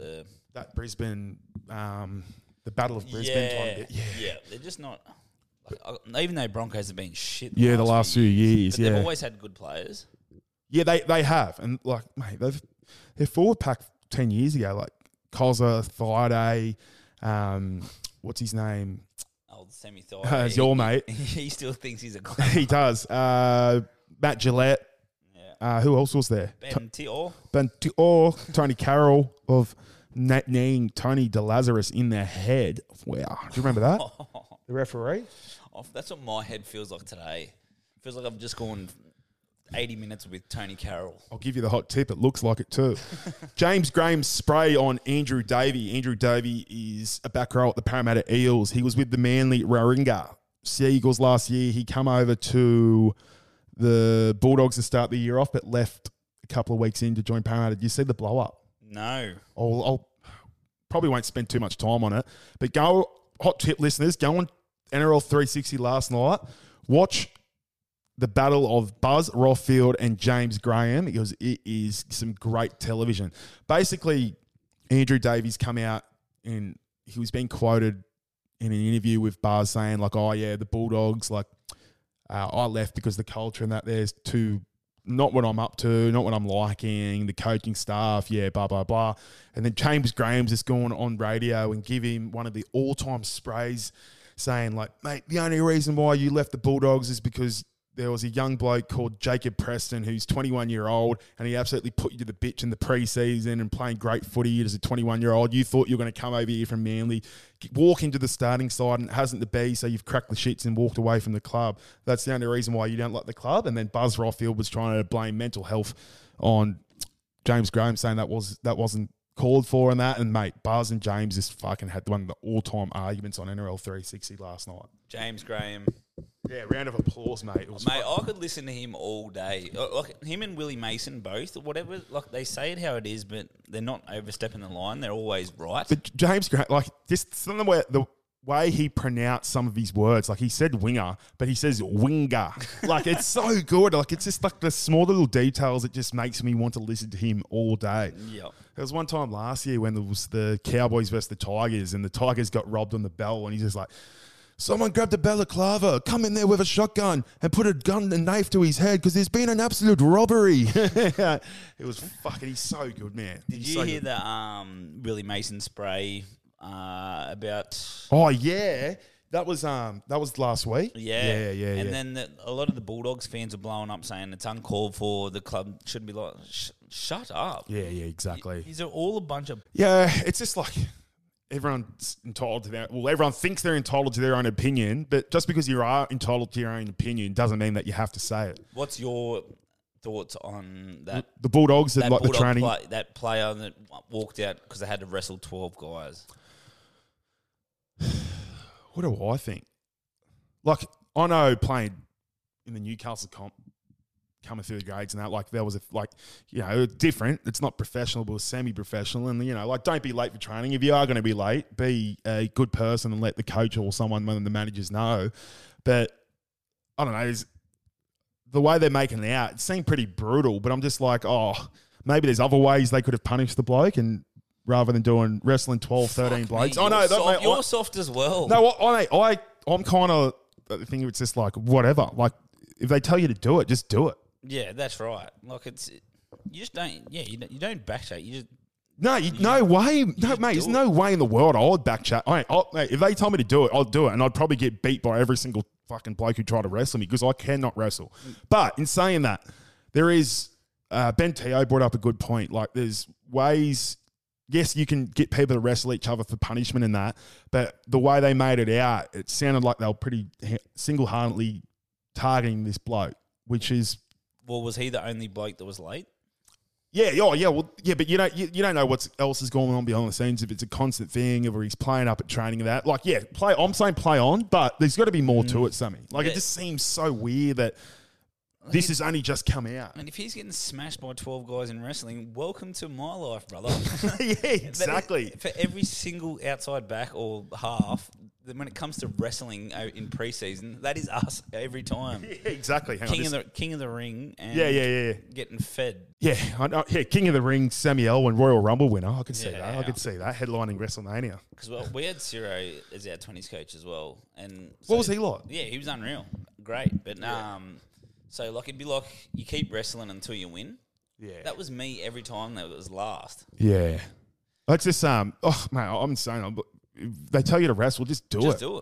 that Brisbane... The Battle of Brisbane time bit. Yeah, they're just not... Like, even though Broncos have been shit... Yeah, the last few years, yeah. They've always had good players. Yeah, they have. And, like, mate, their forward pack 10 years ago, like, Cozza, Thaiday, what's his name? Old Sammy Thaiday. He's your mate. He still thinks he's a clown. He does. Matt Gillett. Yeah. Who else was there? Ben Teor. Tony Carroll of... Name Tony DeLazaris in their head. Wow. Do you remember that? The referee? Oh, that's what my head feels like today. It feels like I've just gone 80 minutes with Tony Carroll. I'll give you the hot tip. It looks like it too. James Graham's spray on Andrew Davey. Andrew Davey is a back row at the Parramatta Eels. He was with the Manly Warringah Seagulls last year. He come over to the Bulldogs to start the year off, but left a couple of weeks in to join Parramatta. Did you see the blow up? No. I'll probably won't spend too much time on it, but go hot tip listeners, go on NRL 360 last night. Watch the battle of Buzz Rothfield and James Graham, because it is some great television. Basically, Andrew Davies come out and he was being quoted in an interview with Buzz saying like, oh yeah, the Bulldogs, like I left because the culture and that there's too not what I'm up to, not what I'm liking, the coaching staff, yeah, blah, blah, blah. And then James Graham's just gone on radio and give him one of the all-time sprays saying like, mate, the only reason why you left the Bulldogs is because there was a young bloke called Jacob Preston who's 21-year-old and he absolutely put you to the bitch in the preseason and playing great footy as a 21-year-old. You thought you were going to come over here from Manly, walk into the starting side and it hasn't to be, so you've cracked the shits and walked away from the club. That's the only reason why you don't like the club. And then Buzz Rothfield was trying to blame mental health on James Graham, saying that wasn't called for and that. And mate, Buzz and James just fucking had one of the all-time arguments on NRL 360 last night. James Graham. Yeah, round of applause, mate. Mate, I could listen to him all day. Like him and Willie Mason both, whatever. Like they say it how it is, but they're not overstepping the line. They're always right. But James Graham, like just some of the way he pronounced some of his words, like he said winger, but he says winger. Like it's so good. Like it's just like the small little details that just makes me want to listen to him all day. Yep. There was one time last year when there was the Cowboys versus the Tigers and the Tigers got robbed on the bell and he's just like, someone grabbed a balaclava, come in there with a shotgun and put a gun and knife to his head because there's been an absolute robbery. It was fucking, he's so good, man. Did you hear the Willie Mason spray about... Oh, yeah. That was last week. Yeah. And then a lot of the Bulldogs fans are blowing up saying it's uncalled for, the club shouldn't be like... Shut up. Yeah, exactly. These are all a bunch of... Yeah, it's just like... Everyone's entitled to their... Well, everyone thinks they're entitled to their own opinion, but just because you are entitled to your own opinion doesn't mean that you have to say it. What's your thoughts on that? The Bulldogs that and like Bulldog the training... That player that walked out because they had to wrestle 12 guys. What do I think? Like, I know playing in the Newcastle comp, coming through the grades and that, like there was a, like, you know, different, it's not professional but semi-professional, and you know, like, don't be late for training. If you are going to be late, be a good person and let the coach or someone, one of the managers, know. But I don't know, the way they're making it out, it seemed pretty brutal, but I'm just like, oh, maybe there's other ways they could have punished the bloke, and rather than doing wrestling 12, 13 Fuck blokes. I know, you're soft as well. No, I'm kind of thinking it's just like, whatever, like if they tell you to do it, just do it. Yeah, that's right. Like it's, you just don't. Yeah, you don't backchat. You just no way. No, mate, there's no way in the world I would backchat. Mate, if they told me to do it, I'll do it, and I'd probably get beat by every single fucking bloke who tried to wrestle me because I cannot wrestle. But in saying that, there is Ben Teo brought up a good point. Like there's ways. Yes, you can get people to wrestle each other for punishment and that, but the way they made it out, it sounded like they were pretty single-handedly targeting this bloke, which is. Well, was he the only bloke that was late? Yeah. Well, yeah, but you don't know what else is going on behind the scenes, if it's a constant thing, or he's playing up at training and that. Like, yeah, I'm saying play on, but there's got to be more to it, something. Like, yeah. It just seems so weird that this has only just come out. And if he's getting smashed by 12 guys in wrestling, welcome to my life, brother. Yeah, exactly. For every single outside back or half... When it comes to wrestling in preseason, that is us every time. Yeah, exactly. King of the ring. And yeah. Getting fed. Yeah, I know. Yeah, King of the Ring, Sammy Elwin, Royal Rumble winner. I could see that. Yeah. I could see that headlining WrestleMania. Because we had Ciro as our 20s coach as well, and so what was he like? Yeah, he was unreal, great. But so like it'd be like you keep wrestling until you win. Yeah, that was me every time that was last. Yeah, that's just Oh man, I'm insane. If they tell you to wrestle, just do it. You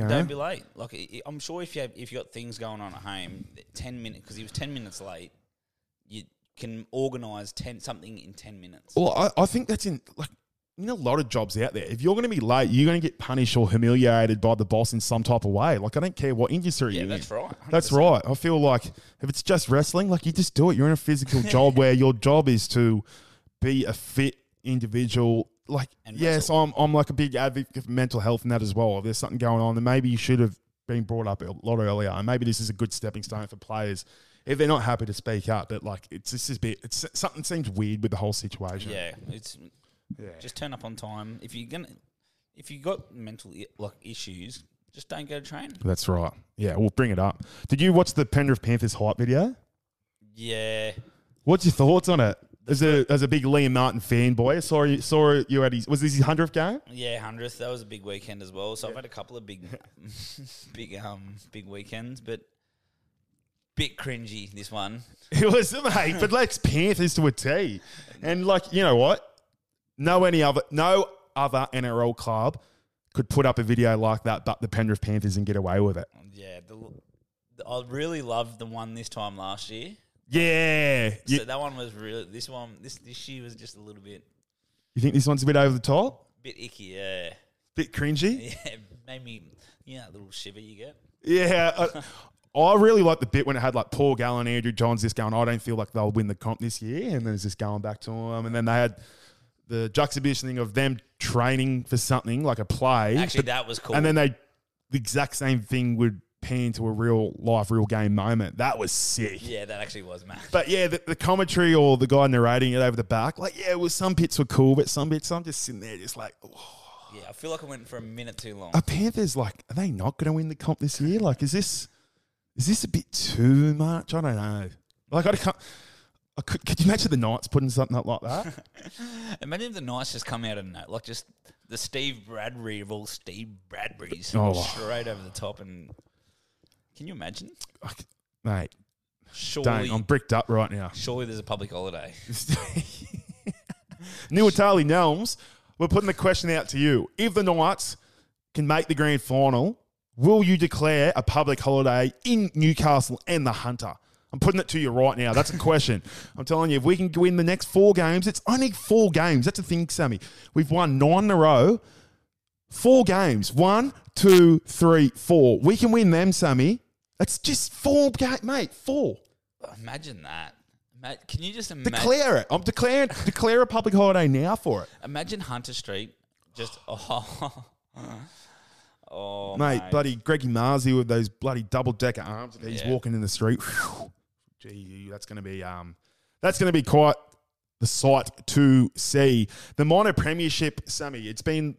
know? Don't be late. Like, I'm sure if you got things going on at home, 10 minutes, because he was 10 minutes late, you can organise something in 10 minutes. Well, I think that's in like a lot of jobs out there. If you're going to be late, you're going to get punished or humiliated by the boss in some type of way. Like, I don't care what industry you're in. Yeah, that's right. 100%. That's right. I feel like if it's just wrestling, like, you just do it. You're in a physical job where your job is to be a fit individual. Like, and yes, I'm like a big advocate for mental health and that as well. If there's something going on, then maybe you should have been brought up a lot earlier. And maybe this is a good stepping stone for players if they're not happy to speak up. But, like, it's just a bit, it's, something seems weird with the whole situation. Yeah, it's... Yeah. Just turn up on time. If you're gonna, if you got mental issues, just don't go to train. That's right. Yeah, we'll bring it up. Did you watch the Penrith Panthers hype video? Yeah. What's your thoughts on it? As a big Liam Martin fanboy, I saw you at his. Was this his 100th game? Yeah, 100th. That was a big weekend as well. So yeah. I've had a couple of big weekends, but. Bit cringy this one. It was, mate. But let's Panthers to a T, and like you know what. No other NRL club could put up a video like that, but the Penrith Panthers and get away with it. Yeah, I really loved the one this time last year. Yeah, so yeah. That one was really. This one, this year was just a little bit. You think this one's a bit over the top? Bit icky, yeah. Bit cringy. Yeah, made me. You know, that little shiver you get. Yeah. I really liked the bit when it had like Paul Gallen, Andrew Johns, just going. I don't feel like they'll win the comp this year, and then it's just going back to them, and then they had. The juxtapositioning of them training for something like a play. Actually, that was cool. And then the exact same thing would pan to a real life, real game moment. That was sick. Yeah, that actually was, man. But yeah, the commentary or the guy narrating it over the back, like, yeah, well, some bits were cool, but some bits, I'm just sitting there just like, oh. Yeah, I feel like I went for a minute too long. Are Panthers like, are they not going to win the comp this year? Like, is this a bit too much? I don't know. Like, I can't. Could you imagine the Knights putting something up like that? Imagine if the Knights just come out of nowhere, like just the Steve Bradbury of all Steve Bradburys, straight over the top. And can you imagine, mate? Surely, dang, I'm bricked up right now. Surely there's a public holiday. Niuatali Nelms, we're putting the question out to you: if the Knights can make the grand final, will you declare a public holiday in Newcastle and the Hunter? I'm putting it to you right now. That's a question. I'm telling you, if we can win the next 4 games, it's only 4 games. That's the thing, Sammy. We've won 9 in a row. 4 games. 1, 2, 3, 4. We can win them, Sammy. That's just 4 games, mate. 4. Imagine that. Can you just imagine? Declare it. I'm declaring. Declare a public holiday now for it. Imagine Hunter Street. Just, oh, mate, bloody Greggy Marzi with those bloody double-decker arms. He's walking in the street. Gee, that's going to be quite the sight to see. The minor premiership, Sammy, it's been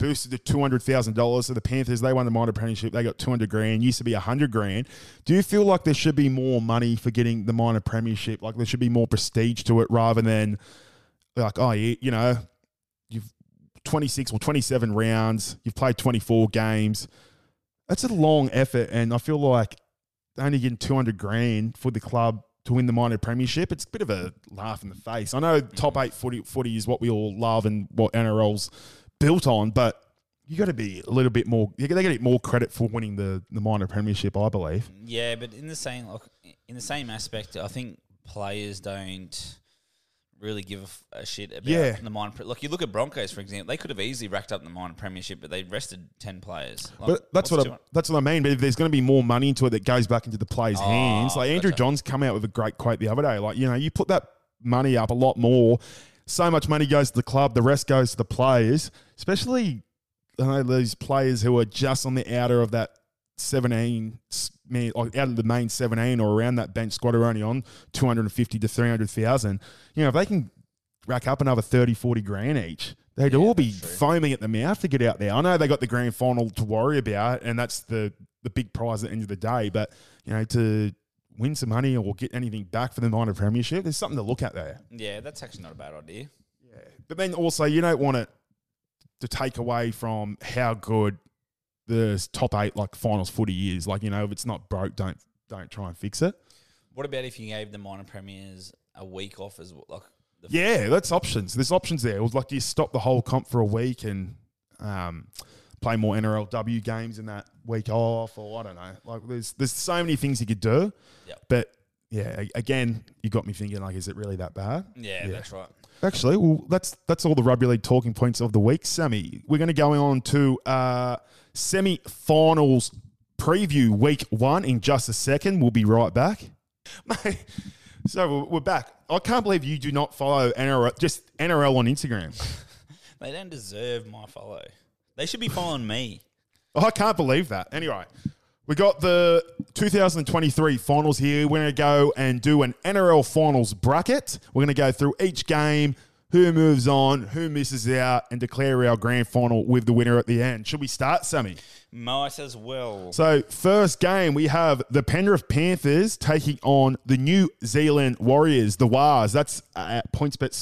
boosted to $200,000. So the Panthers, they won the minor premiership. They got $200,000. Used to be $100,000. Do you feel like there should be more money for getting the minor premiership? Like there should be more prestige to it rather than like, oh, you know, you've 26 or 27 rounds. You've played 24 games. That's a long effort, and I feel like only getting $200,000 for the club to win the minor premiership, it's a bit of a laugh in the face. I know top 8 footy is what we all love and what NRL's built on, but you got to be a little bit more. They got to get more credit for winning the minor premiership, I believe. Yeah, but in the same aspect, I think players don't really give a shit about the minor. Like you look at Broncos, for example, they could have easily racked up the minor premiership, but they rested 10 players. Like, but that's what I mean. But if there's going to be more money into it that goes back into the players' hands, like Andrew Johns come out with a great quote the other day, like you know, you put that money up a lot more. So much money goes to the club, the rest goes to the players, especially those players who are just on the outer of that 17. Man, out of the main 17 or around that bench squad are only on 250 to 300,000. You know, if they can rack up another 30, 40 grand each, they'd all be foaming at the mouth to get out there. I know they got the grand final to worry about, and that's the big prize at the end of the day. But, you know, to win some money or get anything back for the minor premiership, there's something to look at there. Yeah, that's actually not a bad idea. Yeah. But then also, you don't want it to take away from how good the top 8 like finals footy is. Like, you know, if it's not broke, don't try and fix it. What about if you gave the minor premiers a week off as well? Like that's options. There's options there. It was like, do you stop the whole comp for a week and play more NRLW games in that week off, or I don't know. Like there's so many things you could do. But yeah, again, you got me thinking, like, is it really that bad? Yeah, yeah, that's right. Actually, well, that's all the rugby league talking points of the week, Sammy. We're going to go on to semi-finals preview week one in just a second. We'll be right back. Mate, so we're back. I can't believe you do not follow NRL, just NRL on Instagram. They don't deserve my follow. They should be following me. I can't believe that. Anyway, we got the 2023 finals here. We're going to go and do an NRL finals bracket. We're going to go through each game, who moves on, who misses out, and declare our grand final with the winner at the end. Should we start, Sammy? Might as well. So first game, we have the Penrith Panthers taking on the New Zealand Warriors, the Wars. That's at BlueBet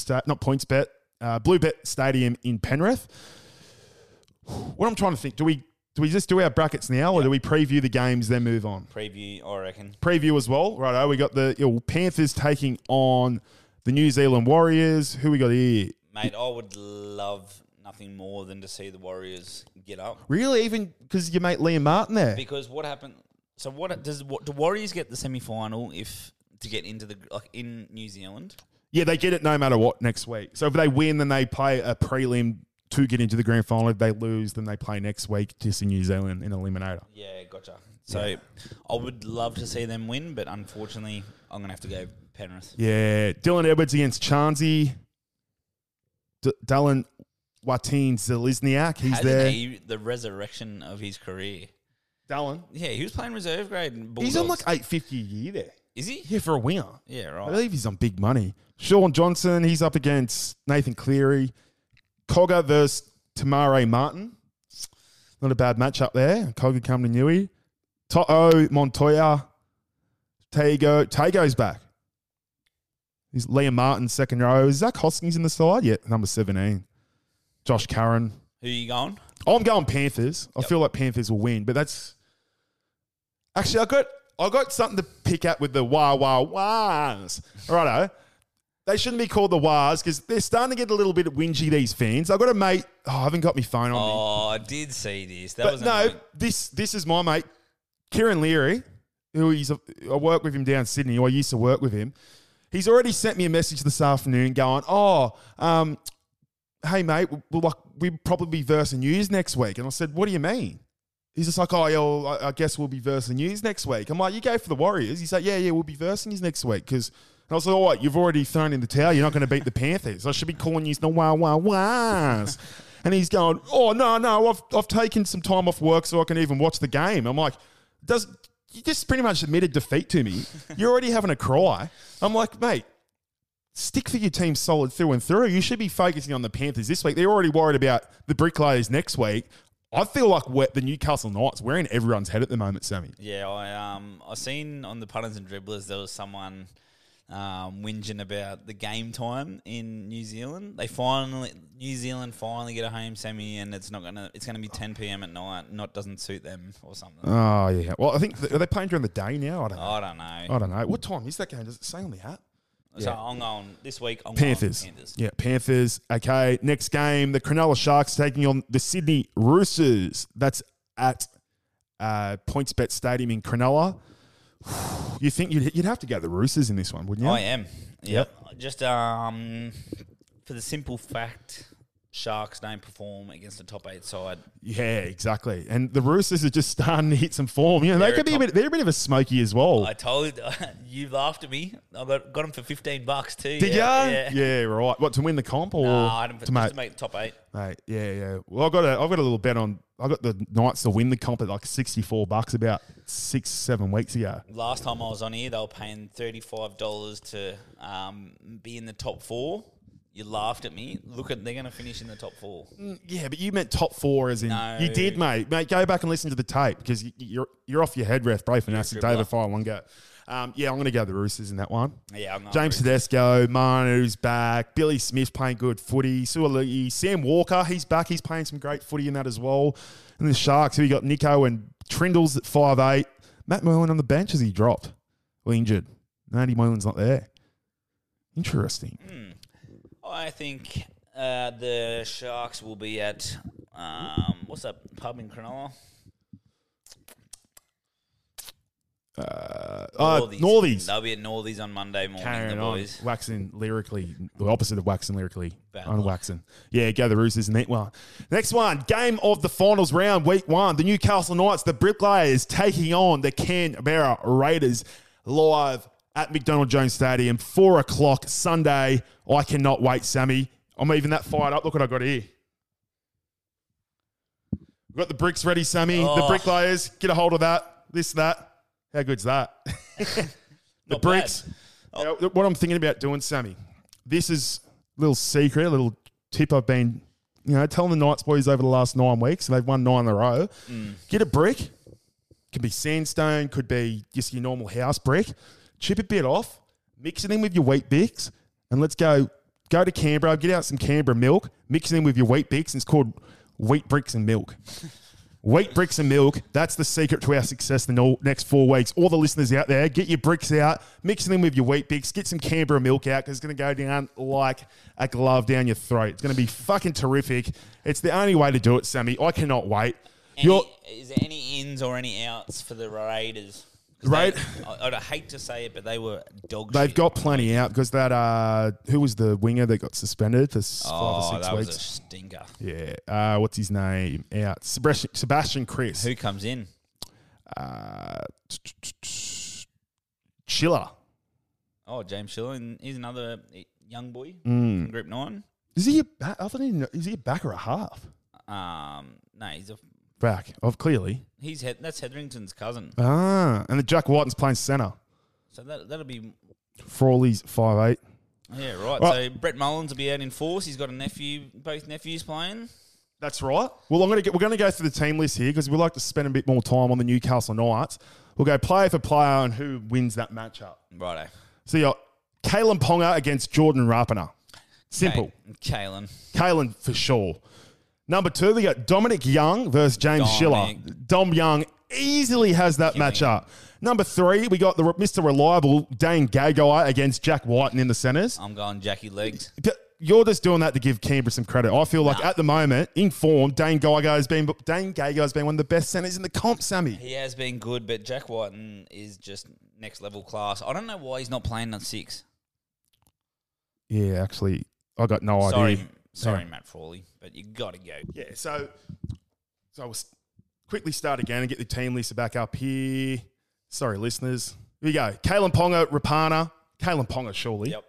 Stadium in Penrith. What I'm trying to think, do we just do our brackets now, or do we preview the games then move on? Preview, I reckon. Preview as well. Righto, we got the Panthers taking on the New Zealand Warriors. Who we got here? Mate, I would love nothing more than to see the Warriors get up. Really? Even because your mate Liam Martin there? Because what happened... So do Warriors get the semi-final if to get into the... like in New Zealand? Yeah, they get it no matter what next week. So if they win, then they play a prelim to get into the grand final. If they lose, then they play next week just in New Zealand in Eliminator. Yeah, gotcha. So I would love to see them win, but unfortunately, I'm going to have to go Penrith. Yeah, Dylan Edwards against Chansey. Dylan Watin Zelizniak, he's there. He, the resurrection of his career. Dylan? Yeah, he was playing reserve grade. Bulldogs. He's on like 850 a year there. Is he? Yeah, for a winner. Yeah, right. I believe he's on big money. Sean Johnson, he's up against Nathan Cleary. Cogger versus Tamare Martin. Not a bad match up there. Cogger coming to Nui. To'o, Montoya, Tago. Tago's back. He's Liam Martin, second row. Is Zach Hoskins in the side yet? Number 17. Josh Curran. Who are you going? I'm going Panthers. I feel like Panthers will win, but that's... Actually, I got something to pick at with the Wah Wah Wahs. Righto. They shouldn't be called the Wahs because they're starting to get a little bit whingy, these fans. I've got a mate. Oh, I haven't got my phone on me. Oh, I did see this. That was no, this is my mate, Kieran Leary, who I work with him down in Sydney, or I used to work with him. He's already sent me a message this afternoon going, hey, mate, we'll probably be versus News next week. And I said, what do you mean? He's just like, I guess we'll be versing News next week. I'm like, you go for the Warriors. He's like, yeah, we'll be versing News next week. Because I was like, all right, you've already thrown in the towel. You're not going to beat the Panthers. I should be calling News the wah, wah, wahs. And he's going, oh, no, I've taken some time off work so I can even watch the game. I'm like, you just pretty much admitted defeat to me. You're already having a cry. I'm like, mate, stick for your team solid through and through. You should be focusing on the Panthers this week. They're already worried about the Bricklayers next week. I feel like the Newcastle Knights, we're in everyone's head at the moment, Sammy. Yeah, I seen on the Punters and Dribblers there was someone whinging about the game time in New Zealand. New Zealand finally get a home semi, and it's gonna be 10 p.m. at night. Doesn't suit them or something. Oh yeah. Well, I think are they playing during the day now? I don't know. What time is that game? Does it say on the app? So I'm going this week. Panthers. Yeah, Panthers. Okay, next game, the Cronulla Sharks taking on the Sydney Roosters. That's at PointsBet Stadium in Cronulla. You think you'd have to go the Roosters in this one, wouldn't you? I am. Yep. Just for the simple fact, Sharks don't perform against a top 8 side. Yeah, exactly. And the Roosters are just starting to hit some form. You know, they're a bit of a smoky as well. I told you laughed at me. I got them for $15 too. Did you? Yeah, right. What, to win the comp or to make the top 8? Mate, yeah. Well, I've got a little bet on. I got the Knights to win the comp at like $64 about 6-7 weeks ago. Last time I was on here, they were paying $35 to be in the top 4. You laughed at me. They're going to finish in the top 4. Yeah, but you meant top 4 as in... No. You did, mate. Mate, go back and listen to the tape because you're off your head, ref. Brave and Acid, David Firelonga. Yeah, I'm going to go the Roosters in that one. Yeah, I'm not. James Tedesco, Manu's back. Billy Smith playing good footy. Sualu'i, Sam Walker, he's back. He's playing some great footy in that as well. And the Sharks, who you got Nico and Trindles at 5'8". Matt Moylan on the bench as he dropped. Well, injured. Andy Moylan's not there. Interesting. I think the Sharks will be at, what's that pub in Cronulla? Northies. They'll be at Northies on Monday morning, carrying the boys. On. Waxing lyrically. The opposite of waxing lyrically. On waxing. Yeah, go the Roosters. Well, next one. Game of the finals round, week one. The Newcastle Knights, the Bricklayers, taking on the Canberra Raiders live at McDonald Jones Stadium, 4 o'clock Sunday. I cannot wait, Sammy. I'm even that fired up. Look what I got here. We've got the bricks ready, Sammy. Oh. The Bricklayers, get a hold of that. This, that. How good's that? The bricks. Oh. Now, what I'm thinking about doing, Sammy, this is a little secret, a little tip I've been, telling the Knights boys over the last 9 weeks, and they've won 9 in a row. Mm. Get a brick. Could be sandstone, could be just your normal house brick. Chip a bit off, mix it in with your Wheat Bix, and let's go to Canberra, get out some Canberra milk, mix it in with your Wheat Bix, and it's called Wheat Bricks and Milk. Wheat Bricks and Milk, that's the secret to our success the next 4 weeks. All the listeners out there, get your bricks out, mix them in with your Wheat Bix, get some Canberra milk out, because it's going to go down like a glove down your throat. It's going to be fucking terrific. It's the only way to do it, Sammy. I cannot wait. Is there any ins or any outs for the Raiders? Right, I'd hate to say it, but they were dog shit. They've got plenty out because that who was the winger that got suspended for 5 or 6 weeks? Was a stinker. Yeah, what's his name? Out Sebastian Chris. Who comes in? Schiller. Oh, James Schiller. He's another young boy from Group 9. Is he? Is he a back or a half? No, he's a. Back of clearly. That's Hetherington's cousin. Ah, and the Jack Whiten's playing centre. So that'll be Frawley's 5'8". Yeah, right. So Brett Mullins will be out in force. He's got a nephew, both nephews playing. That's right. Well, we're going to go through the team list here because we like to spend a bit more time on the Newcastle Knights. We'll go player for player and who wins that matchup. Righto. So you got Kalen Ponga against Jordan Rapana. Simple. Kalen for sure. Number 2, they got Dominic Young versus James Schiller. Dom Young easily has that matchup. Number 3, we got the Mr. Reliable Dane Gagai against Jack Whiten in the centres. I'm going Jackie Legs. You're just doing that to give Canberra some credit. I feel like at the moment, in form, Dane Gagai's been one of the best centres in the comp, Sammy. He has been good, but Jack Whiten is just next level class. I don't know why he's not playing on 6. Yeah, actually, I got no idea. Sorry, Matt Frawley, but you got to go. Yeah, so we'll quickly start again and get the team list back up here. Sorry, listeners. Here we go. Kalen Ponga, Rapana. Kalen Ponga, surely. Yep.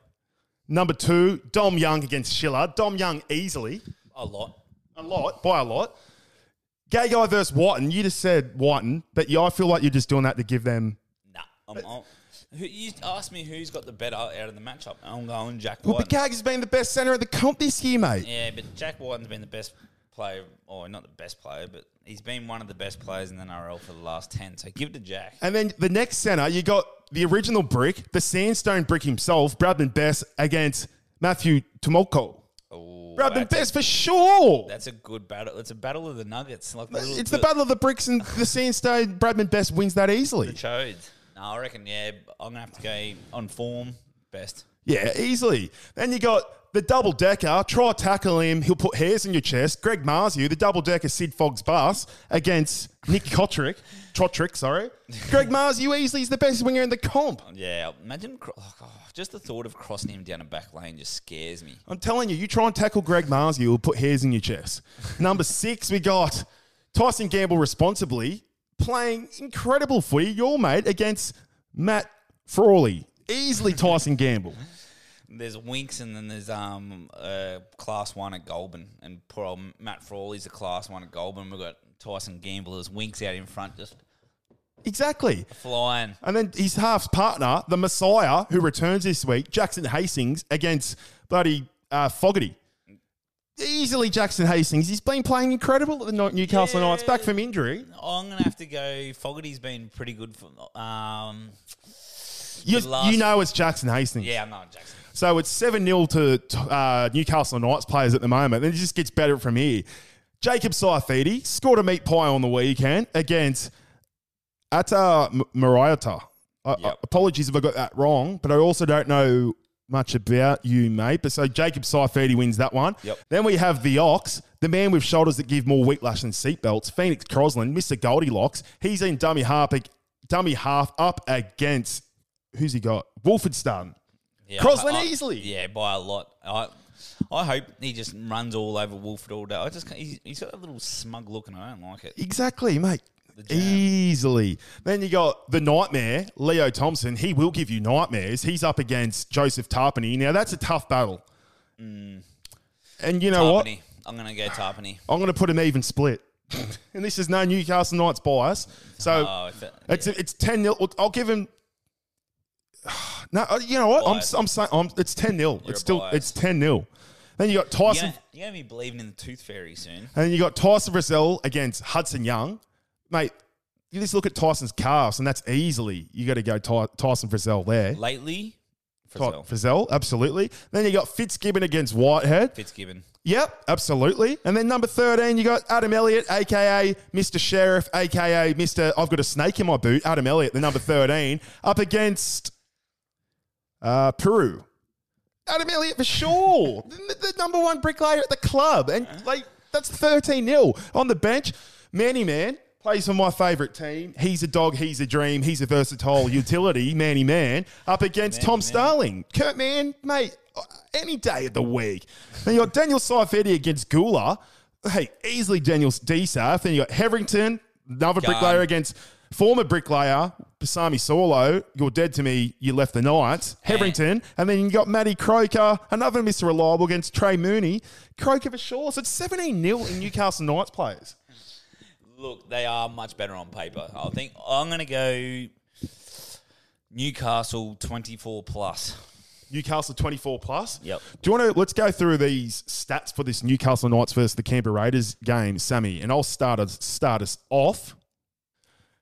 Number 2, Dom Young against Schiller. Dom Young easily. By a lot. Gagai versus Whiten. You just said Whiten, but I feel like you're just doing that to give them... Nah, you asked me who's got the better out of the matchup. I'm going Jack Whiten. Well, Gag has been the best centre of the comp this year, mate. Yeah, but Jack Whiten's been the best player, or not the best player, but he's been one of the best players in the NRL for the last 10. So give it to Jack. And then the next centre, you got the original brick, the sandstone brick himself, Bradman Best against Matthew Tomoko. Bradman Best for sure. That's a good battle. It's a battle of the nuggets. It's the battle of the bricks and the sandstone. Bradman Best wins that easily. The chodes. I reckon, I'm going to have to go on form, Best. Yeah, easily. Then you got the double-decker, try tackle him, he'll put hairs in your chest. Greg Marzu, the double-decker Sid Fogg's bus, against Nick Trotrick. Greg Marzu easily is the best winger in the comp. Yeah, imagine, just the thought of crossing him down a back lane just scares me. I'm telling you, you try and tackle Greg Marzu, he'll put hairs in your chest. Number 6, we got Tyson Gamble responsibly. Playing incredible footy, your mate, against Matt Frawley. Easily Tyson Gamble. There's Winks and then there's Class 1 at Goulburn. And poor old Matt Frawley's a Class 1 at Goulburn. We've got Tyson Gamble. There's Winks out in front just... Exactly. Flying. And then his half partner, the Messiah, who returns this week, Jackson Hastings, against bloody Fogarty. Easily Jackson Hastings. He's been playing incredible at the Newcastle Knights. Back from injury. I'm going to have to go... Fogarty's been pretty good for... it's Jackson Hastings. Yeah, I'm not Jackson. So it's 7-0 to Newcastle Knights players at the moment. And it just gets better from here. Jacob Saifidi scored a meat pie on the weekend against Atta Mariota. Apologies if I got that wrong, but I also don't know... much about you, mate. But so Jacob Saifidi wins that one. Yep. Then we have the Ox, the man with shoulders that give more wheatlash than seatbelts, Phoenix Crosland, Mr. Goldilocks. He's in dummy half dummy half up against, who's he got? Wolfenstone. Yeah, Crosland easily. Yeah, by a lot. I hope he just runs all over Wolford all day. I just he's got a little smug look and I don't like it. Exactly, mate. Easily. Then you got the nightmare, Leo Thompson. He will give you nightmares. He's up against Joseph Tarpany. Now, that's a tough battle. Mm. And you know Tarpany. What? I'm going to go Tarpany. I'm going to put him even split. And this is no Newcastle Knights bias. So it's 10-0. Look, I'll give him... No, you know what? I'm saying it's 10-0. It's 10-0. Then you got Tyson. You're going to be believing in the tooth fairy soon. And then you got Tyson Rizal against Hudson Young. Mate, you just look at Tyson's calves, and that's easily you got to go Tyson Frizzell there. Lately, Frizzell, absolutely. Then you got Fitzgibbon against Whitehead. Fitzgibbon, yep, absolutely. And then number 13, you got Adam Elliott, aka Mr. Sheriff, aka Mr. I've got a snake in my boot. Adam Elliott, the number 13, up against Peru. Adam Elliott for sure, the number one bricklayer at the club, and like that's 13-0 on the bench. Manny Man. Plays for my favourite team. He's a dog. He's a dream. He's a versatile utility, Manny Man, up against Tom Starling. Kurt Mann, mate, any day of the week. Then you got Daniel Saifedi against Gula. Hey, easily Daniel Desaf. Then you got Heverington, another bricklayer against former bricklayer, Pasami Solo. You're dead to me. You left the Knights. Heverington. And then you got Matty Croker, another Mr. Reliable against Trey Mooney. Croker for sure. So it's 17-0 in Newcastle Knights players. Look, they are much better on paper. I think I'm going to go Newcastle 24+. Newcastle 24+? Yep. Do you want to, let's go through these stats for this Newcastle Knights versus the Canberra Raiders game, Sammy, and I'll start us off.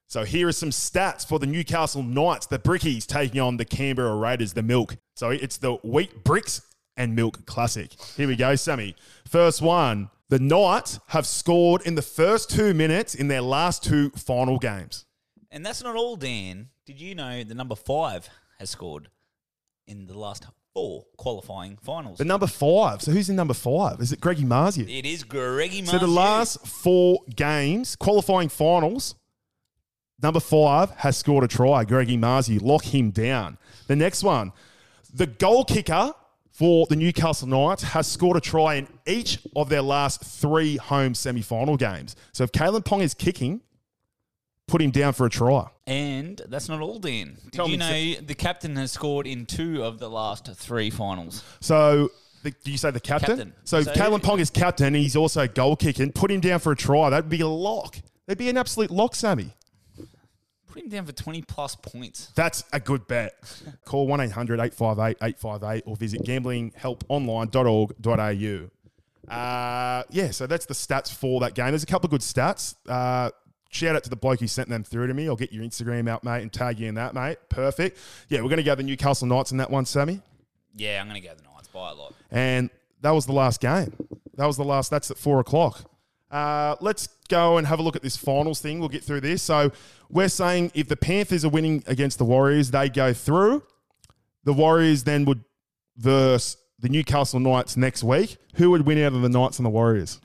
So here are some stats for the Newcastle Knights, the Brickies taking on the Canberra Raiders, the Milk. So it's the Wheat Bricks and Milk Classic. Here we go, Sammy. First one. The Knights have scored in the first 2 minutes in their last two final games. And that's not all, Dan. Did you know the number 5 has scored in the last 4 qualifying finals? The number 5? So who's in number 5? Is it Greggy Marzier? It is Greggy Marzier. So the last 4 games, qualifying finals, number 5 has scored a try. Greggy Marzier, lock him down. The next one, the goal kicker for the Newcastle Knights has scored a try in each of their last 3 home semi-final games. So if Kalen Pong is kicking, put him down for a try. And that's not all, Dan. Did you know the captain has scored in 2 of the last 3 finals? So do you say the captain? So Kalen Pong is captain. He's also goal kicking. Put him down for a try. That would be a lock. That'd be an absolute lock, Sammy. Put him down for 20+ points. That's a good bet. Call 1-800-858-858 or visit gamblinghelponline.org.au. Yeah, so that's the stats for that game. There's a couple of good stats. Shout out to the bloke who sent them through to me. I'll get your Instagram out, mate, and tag you in that, mate. Perfect. Yeah, we're going to go the Newcastle Knights in that one, Sammy. Yeah, I'm going to go the Knights by a lot. And that was the last game. That was the last. That's at 4 o'clock. Let's go and have a look at this finals thing. We'll get through this. So we're saying if the Panthers are winning against the Warriors, they go through. The Warriors then would verse the Newcastle Knights next week. Who would win out of the Knights and the Warriors?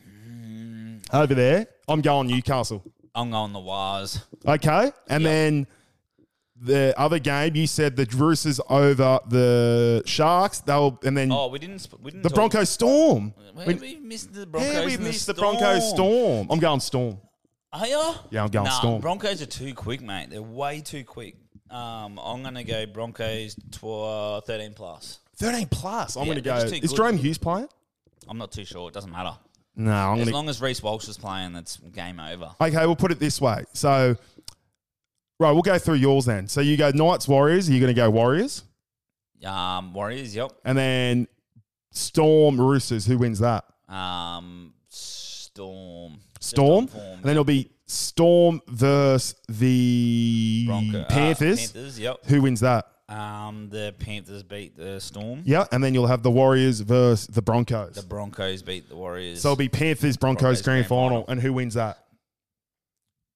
Over there, I'm going Newcastle. I'm going the Wars. Okay. And then the other game, you said the Roosters over the Sharks. We didn't the Broncos Storm. We missed the Broncos. Yeah, we missed the Broncos Storm. I'm going Storm. Are you? Yeah, I'm going Storm. Broncos are too quick, mate. They're way too quick. I'm going to go Broncos 13+. 13+. I'm going to go. Is Jerome Hughes playing? I'm not too sure. It doesn't matter. No, as long as Reece Walsh is playing, that's game over. Okay, we'll put it this way. So. Right, we'll go through yours then. So you go Knights, Warriors. Are you going to go Warriors? Warriors, yep. And then Storm, Roosters. Who wins that? Storm. Storm? And then it'll be Storm versus the Panthers. Panthers, yep. Who wins that? The Panthers beat the Storm. Yeah, and then you'll have the Warriors versus the Broncos. The Broncos beat the Warriors. So it'll be Panthers, Broncos grand final. And who wins that?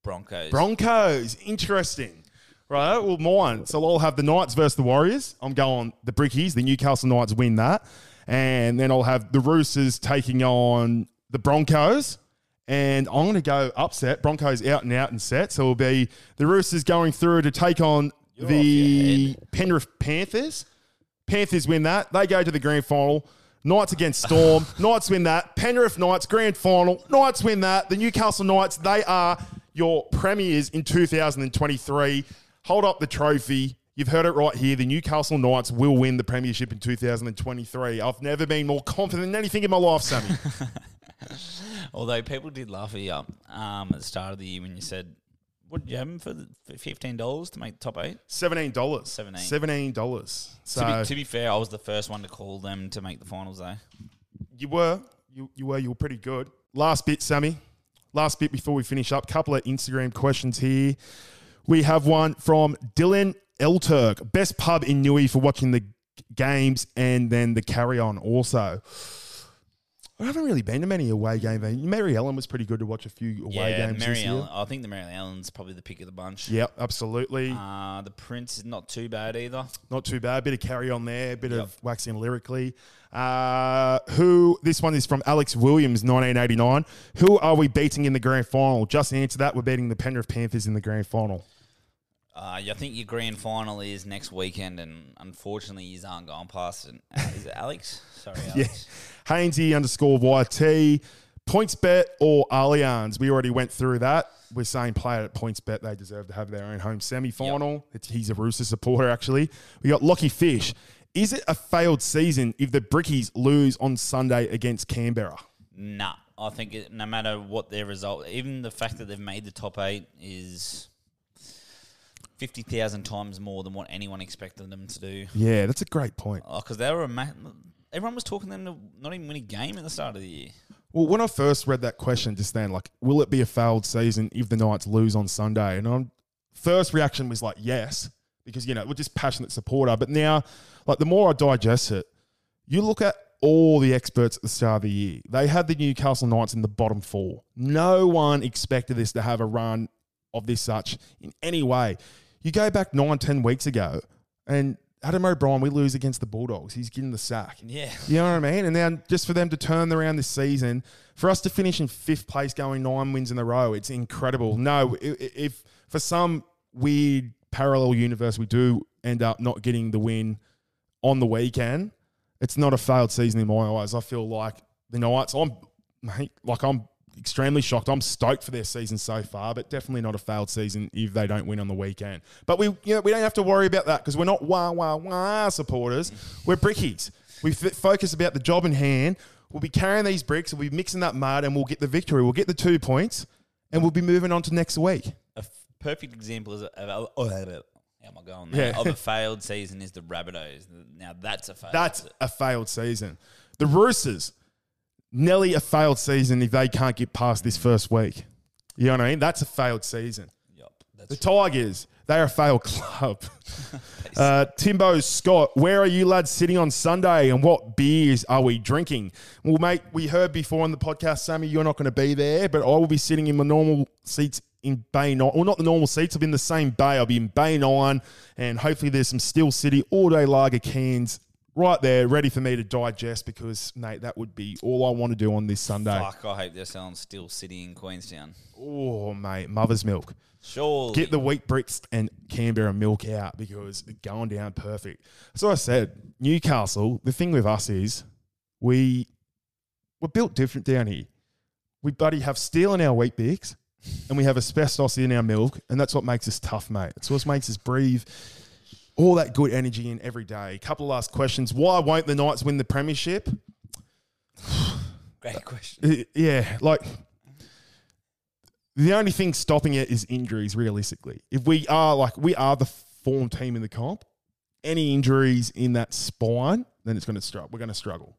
Broncos. Broncos. Interesting. Right, well, mine. So I'll have the Knights versus the Warriors. I'm going the Brickies. The Newcastle Knights win that. And then I'll have the Roosters taking on the Broncos. And I'm going to go upset. Broncos out and out and set. So it'll be the Roosters going through to take on the Penrith Panthers. Panthers win that. They go to the grand final. Knights against Storm. Knights win that. Penrith Knights, grand final. Knights win that. The Newcastle Knights, they are your premiers in 2023. Hold up the trophy. You've heard it right here. The Newcastle Knights will win the premiership in 2023. I've never been more confident in anything in my life, Sammy. Although people did laugh at you at the start of the year when you said, what did you have them for $15 to make the top eight? $17. $17. So to be fair, I was the first one to call them to make the finals, though. You were pretty good. Last bit, Sammy. Last bit before we finish up. Couple of Instagram questions here. We have one from Dylan Elturk. Best pub in Newey for watching the games and then the carry-on also. I haven't really been to many away games. Mary Ellen was pretty good to watch a few away games this year. I think the Mary Ellen's probably the pick of the bunch. Yep, absolutely. The Prince is not too bad either. Not too bad. Bit of carry on there. Bit of waxing lyrically. This one is from Alex Williams, 1989. Who are we beating in the grand final? Just answer that. We're beating the Penrith Panthers in the grand final. I think your grand final is next weekend, and unfortunately, you aren't going past it. Is it Alex? Sorry, Alex. Yeah. Hainesy _YT. PointsBet or Allianz? We already went through that. We're saying play it at PointsBet. They deserve to have their own home semi-final. Yep. He's a Rooster supporter, actually. We got Lockie Fish. Is it a failed season if the Brickies lose on Sunday against Canberra? Nah. I think no matter what their result, even the fact that they've made the top eight is 50,000 times more than what anyone expected them to do. Yeah, that's a great point. Because everyone was talking them to not even win a game at the start of the year. Well, when I first read that question, just then, like, will it be a failed season if the Knights lose on Sunday? And my first reaction was like, yes, because, you know, we're just passionate supporter. But now, like, the more I digest it, you look at all the experts at the start of the year. They had the Newcastle Knights in the bottom four. No one expected this to have a run of this such in any way. You go back 9-10 weeks ago, and Adam O'Brien, we lose against the Bulldogs. He's getting the sack. Yeah. You know what I mean? And then just for them to turn around this season, for us to finish in 5th place going 9 wins in a row, it's incredible. No, if for some weird parallel universe we do end up not getting the win on the weekend, it's not a failed season in my eyes. I feel like the Knights, I'm extremely shocked. I'm stoked for their season so far, but definitely not a failed season if they don't win on the weekend. But we don't have to worry about that because we're not wah-wah-wah supporters. We're brickies. We focus about the job in hand. We'll be carrying these bricks. We'll be mixing that mud and we'll get the victory. We'll get the 2 points and we'll be moving on to next week. A perfect example is of a failed season is the Rabbitohs. Now, that's a failed season. The Roosters, nearly a failed season if they can't get past this first week. You know what I mean? That's a failed season. Yep, that's the true. Tigers, they're a failed club. Timbo Scott, where are you lads sitting on Sunday and what beers are we drinking? Well, mate, we heard before on the podcast, Sammy, you're not going to be there, but I will be sitting in my normal seats in Bay 9. Well, not the normal seats. I'll be in the same bay. I'll be in Bay 9, and hopefully there's some Steel City all-day lager cans right there, ready for me to digest because, mate, that would be all I want to do on this Sunday. Fuck, I hope they're selling Steel City in Queenstown. Oh, mate, mother's milk. Surely. Get the wheat bricks and Canberra milk out because it's going down perfect. So I said, Newcastle, the thing with us is we're built different down here. We, buddy, have steel in our wheat bricks and we have asbestos in our milk, and that's what makes us tough, mate. That's what makes us breathe all that good energy in every day. A couple of last questions. Why won't the Knights win the premiership? Great question. Yeah, like the only thing stopping it is injuries, realistically. If we are the form team in the comp, any injuries in that spine, then it's going to struggle. We're going to struggle.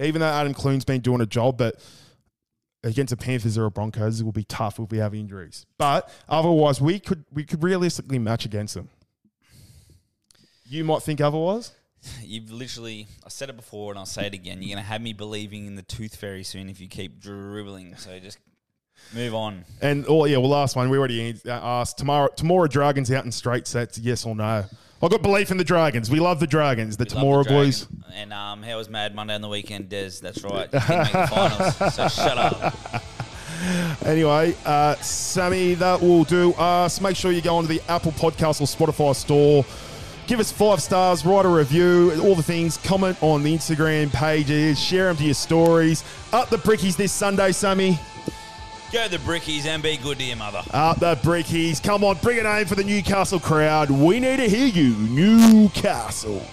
Even though Adam Clune's been doing a job, but against the Panthers or a Broncos, it will be tough if we have injuries. But otherwise, we could realistically match against them. You might think otherwise? You've literally, I said it before and I'll say it again, you're going to have me believing in the tooth fairy soon if you keep dribbling, so just move on. And, last one, we already asked, Tamora Dragons out in straight sets, yes or no? I've got belief in the Dragons. We love the Dragons, the Tamora boys. And how was Mad Monday on the weekend, Des? That's right. Didn't make the finals, so shut up. Anyway, Sammy, that will do us. Make sure you go onto the Apple Podcast or Spotify store. Give us 5 stars, write a review, all the things. Comment on the Instagram pages, share them to your stories. Up the Brickies this Sunday, Sammy. Go the Brickies and be good to your mother. Up the Brickies. Come on, bring it home for the Newcastle crowd. We need to hear you, Newcastle.